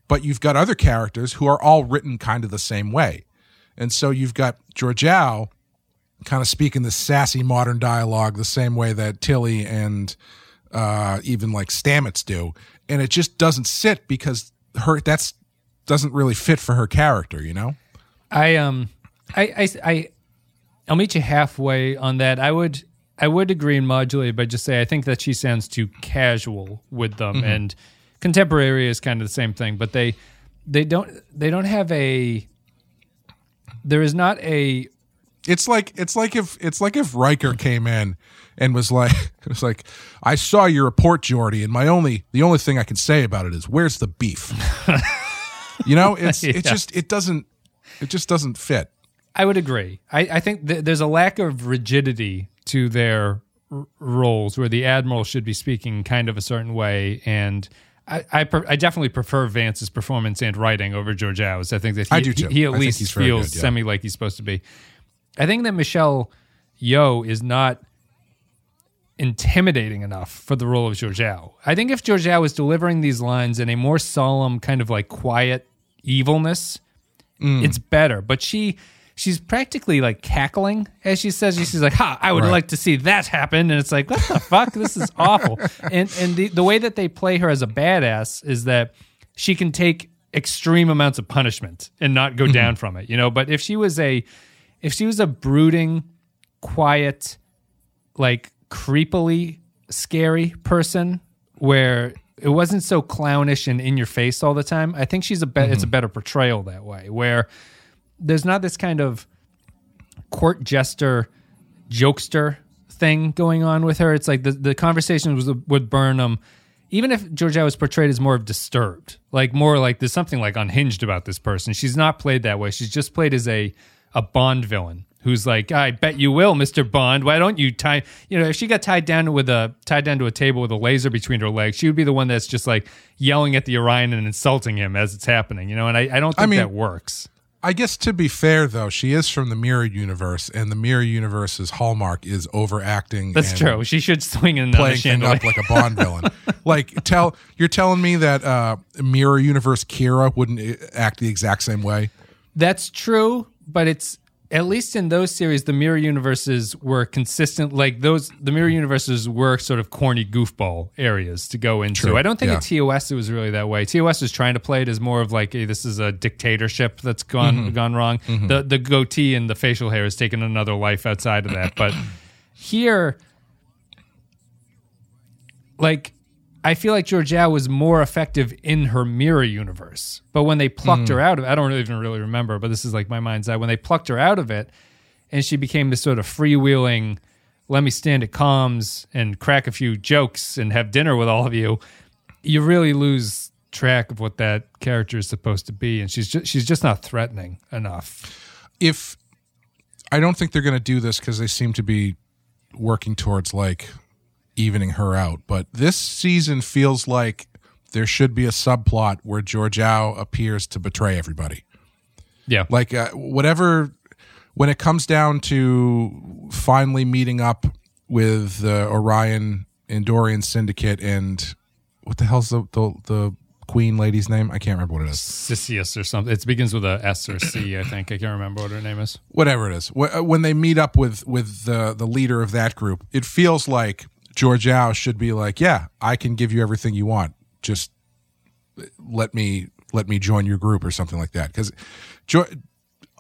But you've got other characters who are all written kind of the same way. And so you've got Georgiou kind of speaking the sassy modern dialogue the same way that Tilly and uh, even like Stamets do. And it just doesn't sit because her that's doesn't really fit for her character, you know? I um I I, I I'll meet you halfway on that. I would I would agree and modulate by just say I think that she sounds too casual with them, mm-hmm. and contemporary is kind of the same thing, but they they don't they don't have a there is not a It's like it's like if it's like if Riker came in and was like it was like I saw your report, Geordi, and my only the only thing I can say about it is where's the beef? You know, it's yeah. it just it doesn't it just doesn't fit. I would agree. I, I think th- there's a lack of rigidity to their r- roles where the Admiral should be speaking kind of a certain way, and I I, pre- I definitely prefer Vance's performance and writing over Georgiou's. I think that he, I do too. he, he at I least feels good, yeah. semi like he's supposed to be. I think that Michelle Yeoh is not intimidating enough for the role of Georgiou. I think if Georgiou was delivering these lines in a more solemn, kind of like quiet evilness, mm. it's better. But she she's practically like cackling as she says. She's like, ha, I would right. like to see that happen. And it's like, what the fuck? This is awful. And and the, the way that they play her as a badass is that she can take extreme amounts of punishment and not go down from it, you know? But if she was a... If she was a brooding, quiet, like creepily scary person where it wasn't so clownish and in your face all the time, I think she's a be- mm-hmm. it's a better portrayal that way where there's not this kind of court jester, jokester thing going on with her. It's like the, the conversation was with Burnham, even if Georgiou was portrayed as more of disturbed, like more like there's something like unhinged about this person. She's not played that way. She's just played as a... a Bond villain who's like, I bet you will, Mister Bond. Why don't you tie? You know, if she got tied down with a tied down to a table with a laser between her legs, she would be the one that's just like yelling at the Orion and insulting him as it's happening. You know, and I, I don't think I mean, that works. I guess to be fair, though, she is from the Mirror Universe, and the Mirror Universe's hallmark is overacting. That's and true. She should swing in another chandelier up like a Bond villain. Like tell you're telling me that uh, Mirror Universe Kira wouldn't act the exact same way. That's true. But it's at least in those series, the Mirror Universes were consistent. Like those, the Mirror Universes were sort of corny goofball areas to go into. True. I don't think yeah. at T O S it was really that way. T O S was trying to play it as more of like, hey, this is a dictatorship that's gone mm-hmm. gone wrong. Mm-hmm. The the goatee and the facial hair has taken another life outside of that. But here, like. I feel like Georgiou was more effective in her Mirror Universe. But when they plucked mm. her out of it, I don't even really remember, but this is like my mind's eye. When they plucked her out of it and she became this sort of freewheeling, let me stand at comms and crack a few jokes and have dinner with all of you, you really lose track of what that character is supposed to be. And she's just, she's just not threatening enough. If I don't think they're going to do this because they seem to be working towards like... evening her out, but this season feels like there should be a subplot where Georgiou appears to betray everybody. Yeah, like uh, whatever. When it comes down to finally meeting up with the uh, Orion Andorian Syndicate and what the hell's the, the the Queen lady's name? I can't remember what it is. Sissius or something. It begins with a S or C. I think I can't remember what her name is. Whatever it is, when they meet up with with the the leader of that group, it feels like Georgiou should be like, yeah, I can give you everything you want. Just let me let me join your group or something like that. Because jo-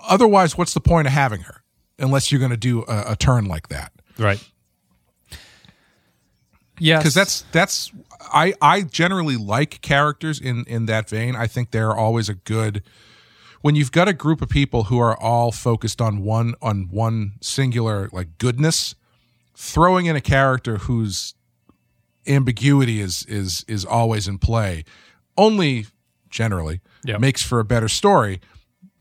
otherwise, what's the point of having her unless you're going to do a, a turn like that, right? Yeah, because that's that's I I generally like characters in in that vein. I think they're always a good when you've got a group of people who are all focused on one on one singular like goodness. Throwing in a character whose ambiguity is is is always in play, only generally yep. makes for a better story,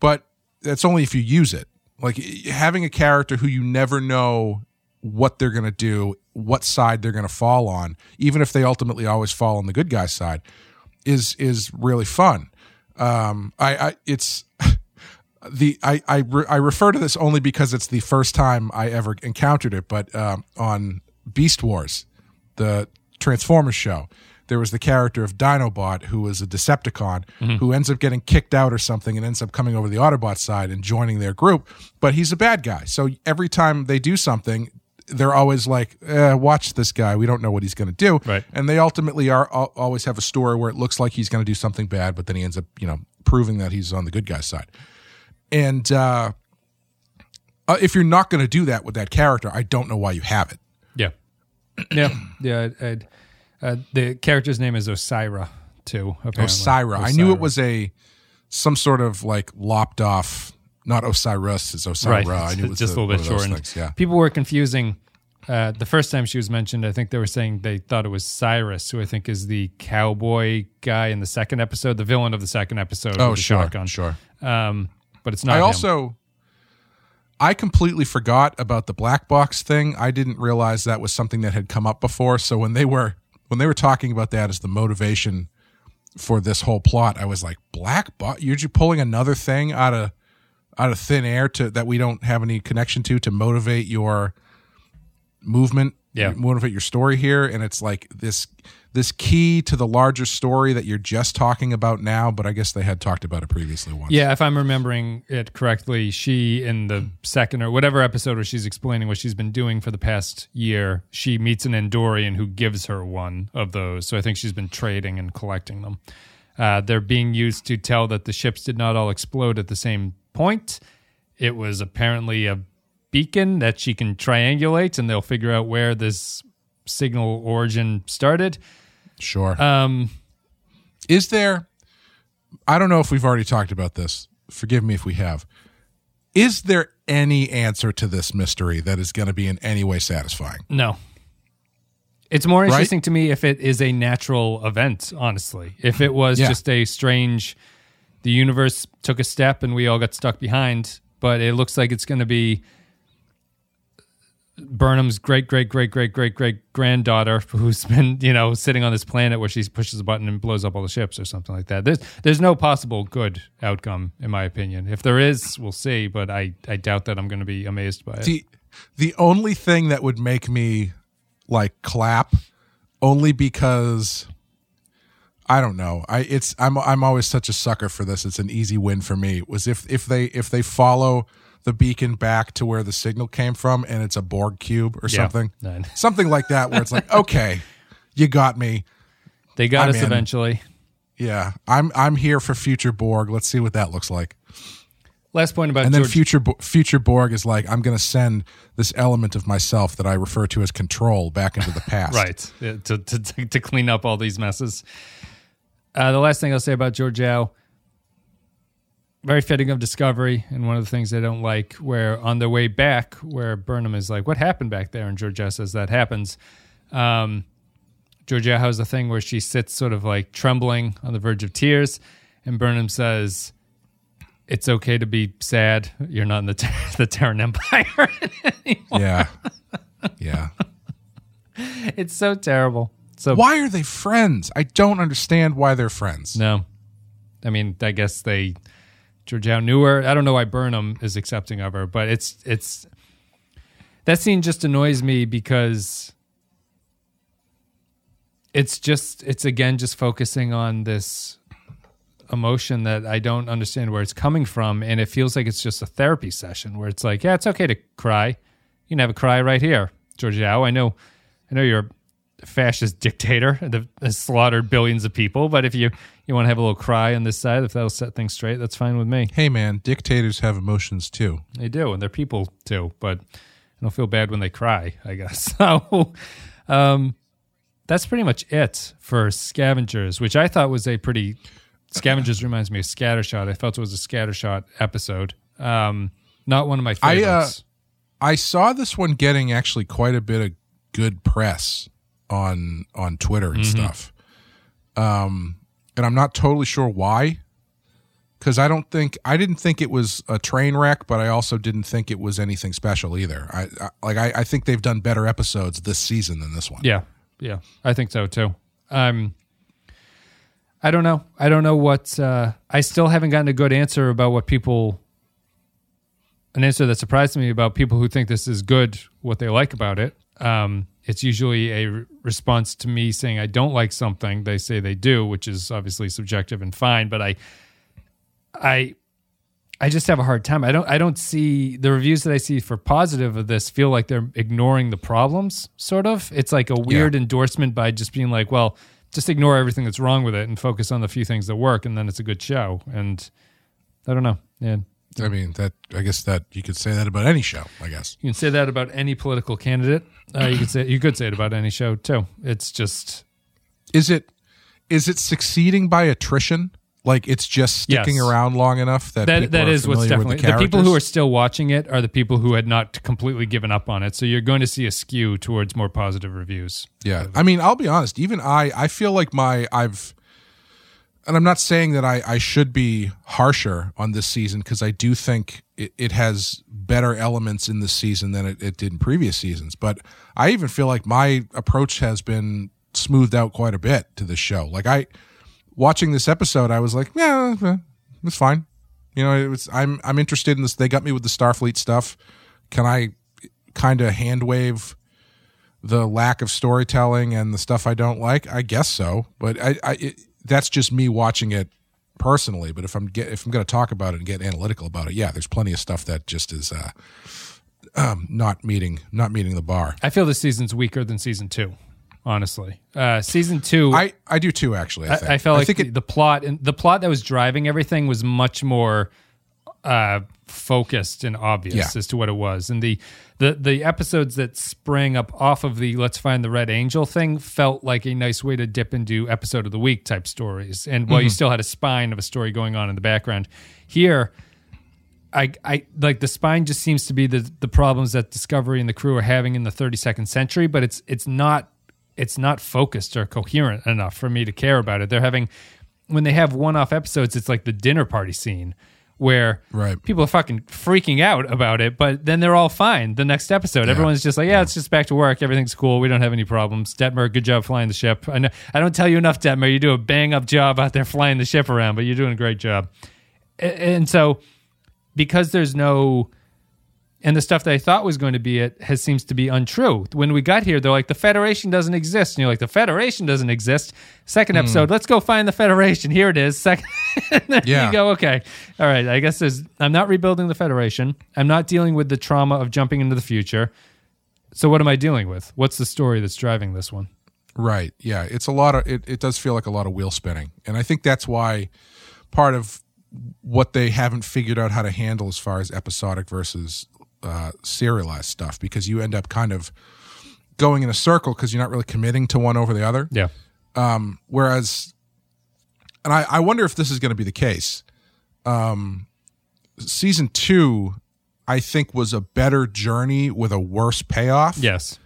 but that's only if you use it. Like having a character who you never know what they're going to do, what side they're going to fall on, even if they ultimately always fall on the good guy's side, is is really fun. Um, I, I it's the I I, re, I refer to this only because it's the first time I ever encountered it. But um, on Beast Wars, the Transformers show, there was the character of Dinobot, who was a Decepticon, mm-hmm. who ends up getting kicked out or something and ends up coming over to the Autobot side and joining their group, but he's a bad guy. So every time they do something, they're always like, eh, watch this guy. We don't know what he's going to do. Right. And they ultimately are always have a story where it looks like he's going to do something bad, but then he ends up, you know, proving that he's on the good guy's side. And uh, if you're not going to do that with that character, I don't know why you have it. Yeah. Yeah. Yeah. I, I, Uh, the character's name is Osira, too, apparently. Osira. Osira. I knew it was a some sort of like lopped off, not Osiris, it's Osira. Right. I knew it was just a, a little bit shortened. Yeah. People were confusing. Uh, the first time she was mentioned, I think they were saying they thought it was Cyrus, who I think is the cowboy guy in the second episode, the villain of the second episode. Oh, sure, shotgun. sure. Um, but it's not I him. also... I completely forgot about the black box thing. I didn't realize that was something that had come up before, so when they were... When they were talking about that as the motivation for this whole plot, I was like, "Black box? You're just pulling another thing out of out of thin air to that we don't have any connection to to motivate your movement, yeah, motivate your story here." And it's like this this key to the larger story that you're just talking about now, but I guess they had talked about it previously once. Yeah, if I'm remembering it correctly, she in the second or whatever episode where she's explaining what she's been doing for the past year, she meets an Andorian who gives her one of those. So I think she's been trading and collecting them. Uh, they're being used to tell that the ships did not all explode at the same point. It was apparently a beacon that she can triangulate, and they'll figure out where this signal origin started. Sure. Um, is there, I don't know if we've already talked about this. Forgive me if we have. Is there any answer to this mystery that is going to be in any way satisfying? No. It's more interesting right? to me if it is a natural event, honestly. If it was yeah. just a strange, the universe took a step and we all got stuck behind, but it looks like it's going to be Burnham's great, great, great, great, great, great granddaughter, who's been, you know, sitting on this planet where she pushes a button and blows up all the ships or something like that. There's, there's no possible good outcome, in my opinion. If there is, we'll see, but I, I doubt that I'm going to be amazed by it. The, the only thing that would make me like clap, only because I don't know. I it's I'm I'm always such a sucker for this. It's an easy win for me. Was if if they if they follow the beacon back to where the signal came from, and it's a Borg cube or yeah. something, Nine. something like that, where it's like, okay, you got me. They got I'm us in. eventually. Yeah, I'm I'm here for future Borg. Let's see what that looks like. Last point about and George- then future future Borg is like, I'm going to send this element of myself that I refer to as control back into the past, right? Yeah, to, to to clean up all these messes. Uh, the last thing I'll say about Georgiou. Very fitting of Discovery, and one of the things they don't like, where on their way back, where Burnham is like, what happened back there? And Georgiou says that happens. Um, Georgiou has a thing where she sits sort of like trembling on the verge of tears, and Burnham says, it's okay to be sad. You're not in the, ter- the Terran Empire anymore. Yeah. Yeah. It's so terrible. So why are they friends? I don't understand why they're friends. No. I mean, I guess they... Georgiou knew her. I don't know why Burnham is accepting of her, but it's it's that scene just annoys me because it's just it's again just focusing on this emotion that I don't understand where it's coming from, and it feels like it's just a therapy session where it's like, yeah, it's okay to cry. You can have a cry right here, Georgiou. I know, I know you're a fascist dictator that has slaughtered billions of people, but if you You want to have a little cry on this side? If that'll set things straight, that's fine with me. Hey, man, dictators have emotions, too. They do, and they're people, too. But I don't feel bad when they cry, I guess. So um, that's pretty much it for Scavengers, which I thought was a pretty... Scavengers reminds me of Scattershot. I felt it was a Scattershot episode. Um, not one of my favorites. I, uh, I saw this one getting actually quite a bit of good press on, on Twitter and mm-hmm. stuff. Um... And I'm not totally sure why. because I don't think I didn't think it was a train wreck, but I also didn't think it was anything special either. I, I like I, I think they've done better episodes this season than this one. Yeah, yeah, I think so too. Um, I don't know. I don't know what. Uh, I still haven't gotten a good answer about what people. An answer that surprised me about people who think this is good, what they like about it. Um, it's usually a re- response to me saying I don't like something. They say they do, which is obviously subjective and fine. But I, I, I just have a hard time. I don't. I don't see the reviews that I see for positive of this feel like they're ignoring the problems. Sort of. It's like a weird yeah. endorsement by just being like, well, just ignore everything that's wrong with it and focus on the few things that work, and then it's a good show. And I don't know. Yeah. I mean, that. I guess that you could say that about any show, I guess. You can say that about any political candidate. Uh, you could say you could say it about any show, too. It's just... Is it is it succeeding by attrition? Like, it's just sticking yes. around long enough that, that people that are is familiar what's definitely, with the characters? The people who are still watching it are the people who had not completely given up on it. So you're going to see a skew towards more positive reviews. Yeah. I mean, I'll be honest. Even I, I feel like my... I've. And I'm not saying that I, I should be harsher on this season because I do think it, it has better elements in this season than it, it did in previous seasons. But I even feel like my approach has been smoothed out quite a bit to this show. Like I, watching this episode, I was like, yeah, it's fine. You know, it was, I'm I'm interested in this. They got me with the Starfleet stuff. Can I kind of hand wave the lack of storytelling and the stuff I don't like? I guess so, but I. I it, that's just me watching it personally, but if I'm get, if I'm going to talk about it and get analytical about it, yeah, there's plenty of stuff that just is uh, um, not meeting not meeting the bar. I feel this season's weaker than season two, honestly. Uh, season two, I, I do too actually. I, think. I, I felt I like think the, it, the plot and the plot that was driving everything was much more uh, focused and obvious yeah. as to what it was, and the the the episodes that sprang up off of the let's find the Red Angel thing felt like a nice way to dip into episode of the week type stories, and mm-hmm. while you still had a spine of a story going on in the background, here I I like the spine just seems to be the the problems that Discovery and the crew are having in the thirty-second century, but it's it's not it's not focused or coherent enough for me to care about it. They're having when they have one-off episodes, it's like the dinner party scene where right. people are fucking freaking out about it, but then they're all fine the next episode. Yeah. Everyone's just like, yeah, yeah, it's just back to work. Everything's cool. We don't have any problems. Detmer, good job flying the ship. I know, I don't tell you enough, Detmer. You do a bang-up job out there flying the ship around, but you're doing a great job. And so because there's no... And the stuff that I thought was going to be it has seems to be untrue. When we got here, they're like, the Federation doesn't exist. And you're like, the Federation doesn't exist. Second episode, mm. let's go find the Federation. Here it is. Second, and then yeah. you go, okay. All right, I guess there's, I'm not rebuilding the Federation. I'm not dealing with the trauma of jumping into the future. So what am I dealing with? What's the story that's driving this one? Right, yeah. It's a lot of, it, it does feel like a lot of wheel spinning. And I think that's why part of what they haven't figured out how to handle as far as episodic versus... Uh, serialized stuff, because you end up kind of going in a circle because you're not really committing to one over the other. Yeah. Um, whereas, and I, I wonder if this is going to be the case. Um, season two, I think, was a better journey with a worse payoff. Yes.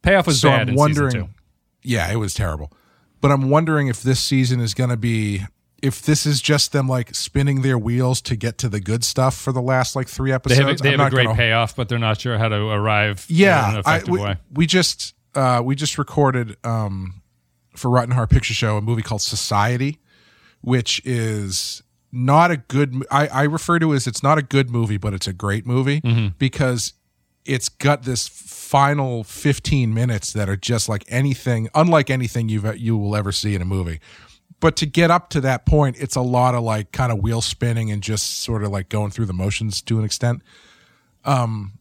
Payoff was so bad I'm wondering, in season two. Yeah, it was terrible. But I'm wondering if this season is going to be... If this is just them like spinning their wheels to get to the good stuff for the last like three episodes, they have, they have a great gonna... payoff, but they're not sure how to arrive. Yeah, in an effective I, we, way. we just uh, we just recorded um, for Rotten Horror Picture Show a movie called Society, which is not a good. I, I refer to it as it's not a good movie, but it's a great movie mm-hmm. because it's got this final fifteen minutes that are just like anything, unlike anything you've you will ever see in a movie. But to get up to that point, it's a lot of like kind of wheel spinning and just sort of like going through the motions to an extent. Um,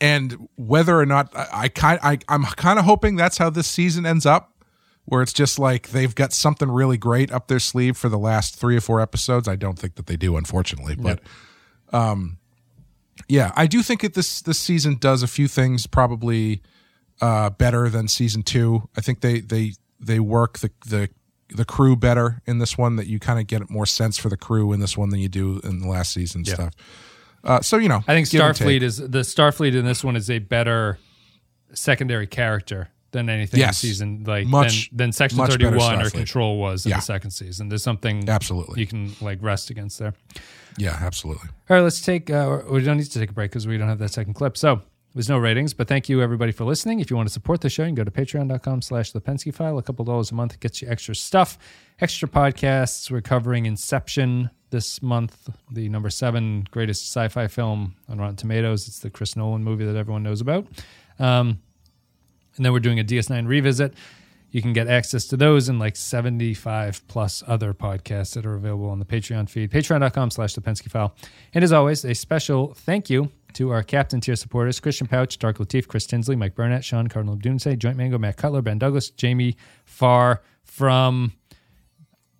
and whether or not I, I kind, I, I'm kind of hoping that's how this season ends up, where it's just like they've got something really great up their sleeve for the last three or four episodes. I don't think that they do, unfortunately, but yeah. um, yeah, I do think that this this season does a few things probably uh, better than season two. I think they they they work the the. the crew better in this one, that you kind of get more sense for the crew in this one than you do in the last season yeah. stuff. Uh, so, you know, I think Starfleet is the Starfleet in this one is a better secondary character than anything yes. in season like much, than, than Section thirty-one or Control was in yeah. the second season. There's something absolutely you can like rest against there. Yeah, absolutely. All right, let's take. Uh, we don't need to take a break because we don't have that second clip. So there's no ratings, but thank you everybody for listening. If you want to support the show, you can go to patreon dot com slash the Pensky File. A couple dollars a month gets you extra stuff, extra podcasts. We're covering Inception this month, the number seven greatest sci-fi film on Rotten Tomatoes. It's the Chris Nolan movie that everyone knows about. Um, and then we're doing a D S nine revisit. You can get access to those and like seventy-five plus other podcasts that are available on the Patreon feed, patreon dot com slash the Pensky File. And as always, a special thank you to our captain tier supporters, Christian Pouch, Dark Latif, Chris Tinsley, Mike Burnett, Sean Cardinal Doomsay, Joint Mango, Matt Cutler, Ben Douglas, Jamie Farr from...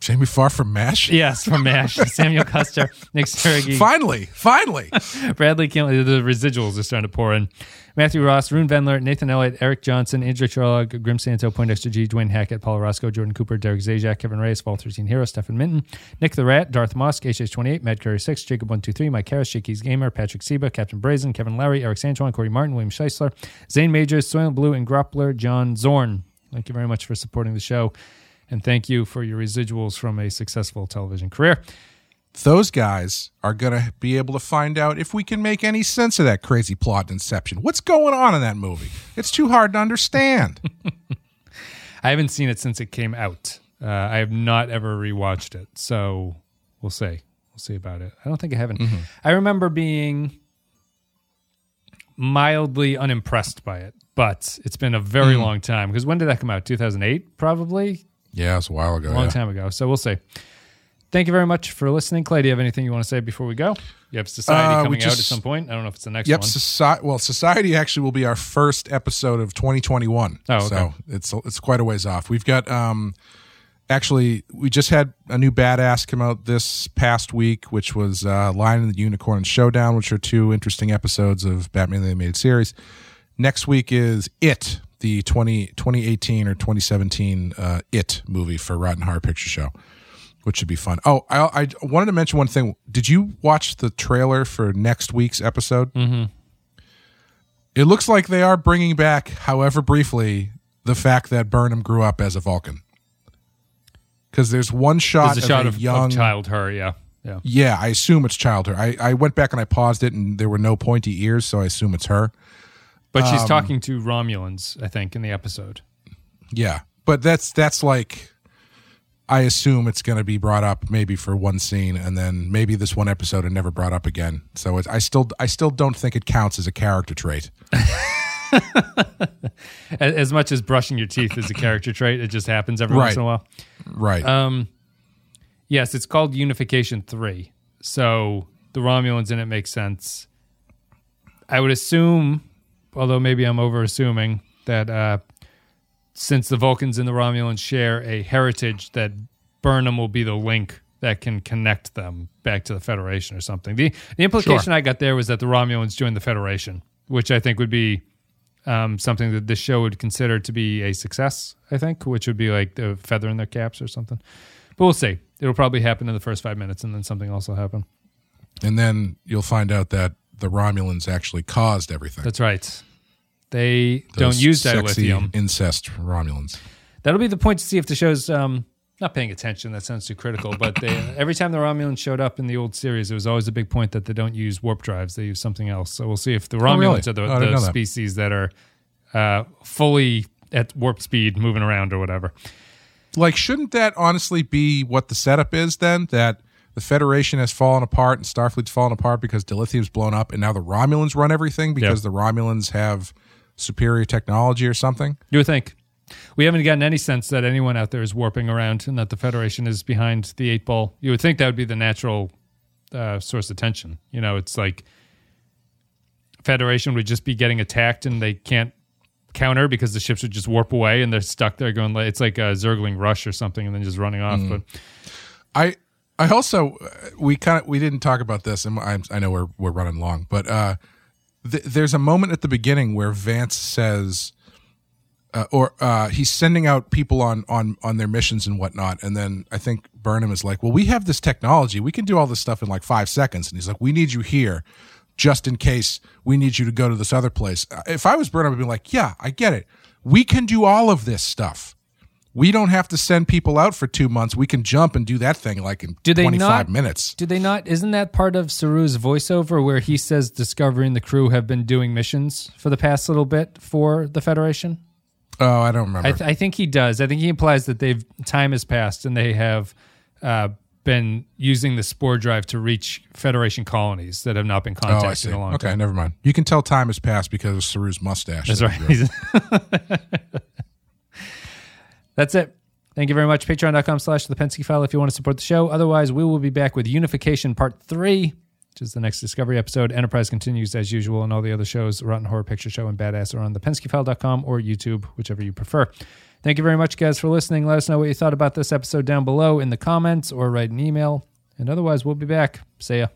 Jamie Farr from MASH? Yes, from MASH. Samuel Custer, Nick Sturgey. Finally, finally. Bradley Kimmel. The residuals are starting to pour in. Matthew Ross, Rune Venler, Nathan Elliott, Eric Johnson, Andrew Charlog, Grim Santo, Poindexter G, Dwayne Hackett, Paul Roscoe, Jordan Cooper, Derek Zajac, Kevin Reyes, Fall thirteen Hero, Stephen Minton, Nick the Rat, Darth Mosk, H H twenty-eight, Matt Curry six, Jacob one two three, Mike Harris, Shakey's Gamer, Patrick Seba, Captain Brazen, Kevin Lowry, Eric Santuan, Corey Martin, William Scheisler, Zane Majors, Soylent Blue, and Groppler, John Zorn. Thank you very much for supporting the show. And thank you for your residuals from a successful television career. Those guys are going to be able to find out if we can make any sense of that crazy plot in Inception. What's going on in that movie? It's too hard to understand. I haven't seen it since it came out. Uh, I have not ever rewatched it. So we'll see. We'll see about it. I don't think I haven't. Mm-hmm. I remember being mildly unimpressed by it, but it's been a very mm. long time. Because when did that come out? two thousand eight, probably? Yeah, it was a while ago. A long yeah. time ago. So we'll see. Thank you very much for listening. Clay, do you have anything you want to say before we go? You have Society uh, coming just, out at some point. I don't know if it's the next yep, one. Soci- well, Society actually will be our first episode of twenty twenty-one. Oh, okay. So it's, it's quite a ways off. We've got um, actually, we just had a new badass come out this past week, which was uh, Lion and the Unicorn and Showdown, which are two interesting episodes of Batman the Animated Series. Next week is It. The twenty, twenty eighteen or twenty seventeen uh, It movie for Rotten Horror Picture Show, which should be fun. Oh, I, I wanted to mention one thing. Did you watch the trailer for next week's episode? Mm-hmm. It looks like they are bringing back, however briefly, the fact that Burnham grew up as a Vulcan. Because there's one shot, there's a of, shot a of young of child her, yeah. yeah. Yeah, I assume it's child her. I, I went back and I paused it, and there were no pointy ears, so I assume it's her. But she's um, talking to Romulans, I think, in the episode. Yeah, but that's that's like, I assume it's going to be brought up maybe for one scene, and then maybe this one episode and never brought up again. So it's, I still I still don't think it counts as a character trait. As much as brushing your teeth is a character trait, it just happens every right. once in a while. Right. Um, yes, it's called Unification three. So the Romulans in it make sense. I would assume... Although maybe I'm over-assuming that uh, since the Vulcans and the Romulans share a heritage, that Burnham will be the link that can connect them back to the Federation or something. The the implication sure. I got there was that the Romulans joined the Federation, which I think would be um, something that this show would consider to be a success, I think, which would be like a feather in their caps or something. But we'll see. It'll probably happen in the first five minutes, and then something else will happen. And then you'll find out that the Romulans actually caused everything. That's right. They Those don't use dilithium. Sexy incest Romulans. That'll be the point to see if the show's um, not paying attention. That sounds too critical. But they, every time the Romulans showed up in the old series, it was always a big point that they don't use warp drives. They use something else. So we'll see if the Romulans oh, really? are the, the species that, that are uh, fully at warp speed, moving around or whatever. Like, shouldn't that honestly be what the setup is then? That the Federation has fallen apart and Starfleet's fallen apart because dilithium's blown up, and now the Romulans run everything because yep. the Romulans have superior technology or something? You would think. We haven't gotten any sense that anyone out there is warping around and that the Federation is behind the eight ball. You would think that would be the natural uh, source of tension. You know, it's like Federation would just be getting attacked and they can't counter because the ships would just warp away and they're stuck there going, it's like a Zergling rush or something and then just running off. Mm. But I... I also we kind of we didn't talk about this, and I'm, I know we're we're running long, but uh, th- there's a moment at the beginning where Vance says, uh, or uh, he's sending out people on on on their missions and whatnot, and then I think Burnham is like, "Well, we have this technology, we can do all this stuff in like five seconds," and he's like, "We need you here, just in case we need you to go to this other place." If I was Burnham, I'd be like, "Yeah, I get it. We can do all of this stuff. We don't have to send people out for two months. We can jump and do that thing like in twenty-five minutes. Did they not? Isn't that part of Saru's voiceover where he says Discovery and the crew have been doing missions for the past little bit for the Federation? Oh, I don't remember. I, th- I think he does. I think he implies that they've time has passed and they have uh, been using the Spore Drive to reach Federation colonies that have not been contacted oh, I see. in a long okay, time. Okay, never mind. You can tell time has passed because of Saru's mustache. That's that right. That's it. Thank you very much. Patreon.com slash The Pensky File if you want to support the show. Otherwise, we will be back with Unification Part three, which is the next Discovery episode. Enterprise continues as usual, and all the other shows, Rotten Horror Picture Show and Badass, are on the pensky file dot com or YouTube, whichever you prefer. Thank you very much, guys, for listening. Let us know what you thought about this episode down below in the comments or write an email. And otherwise, we'll be back. See ya.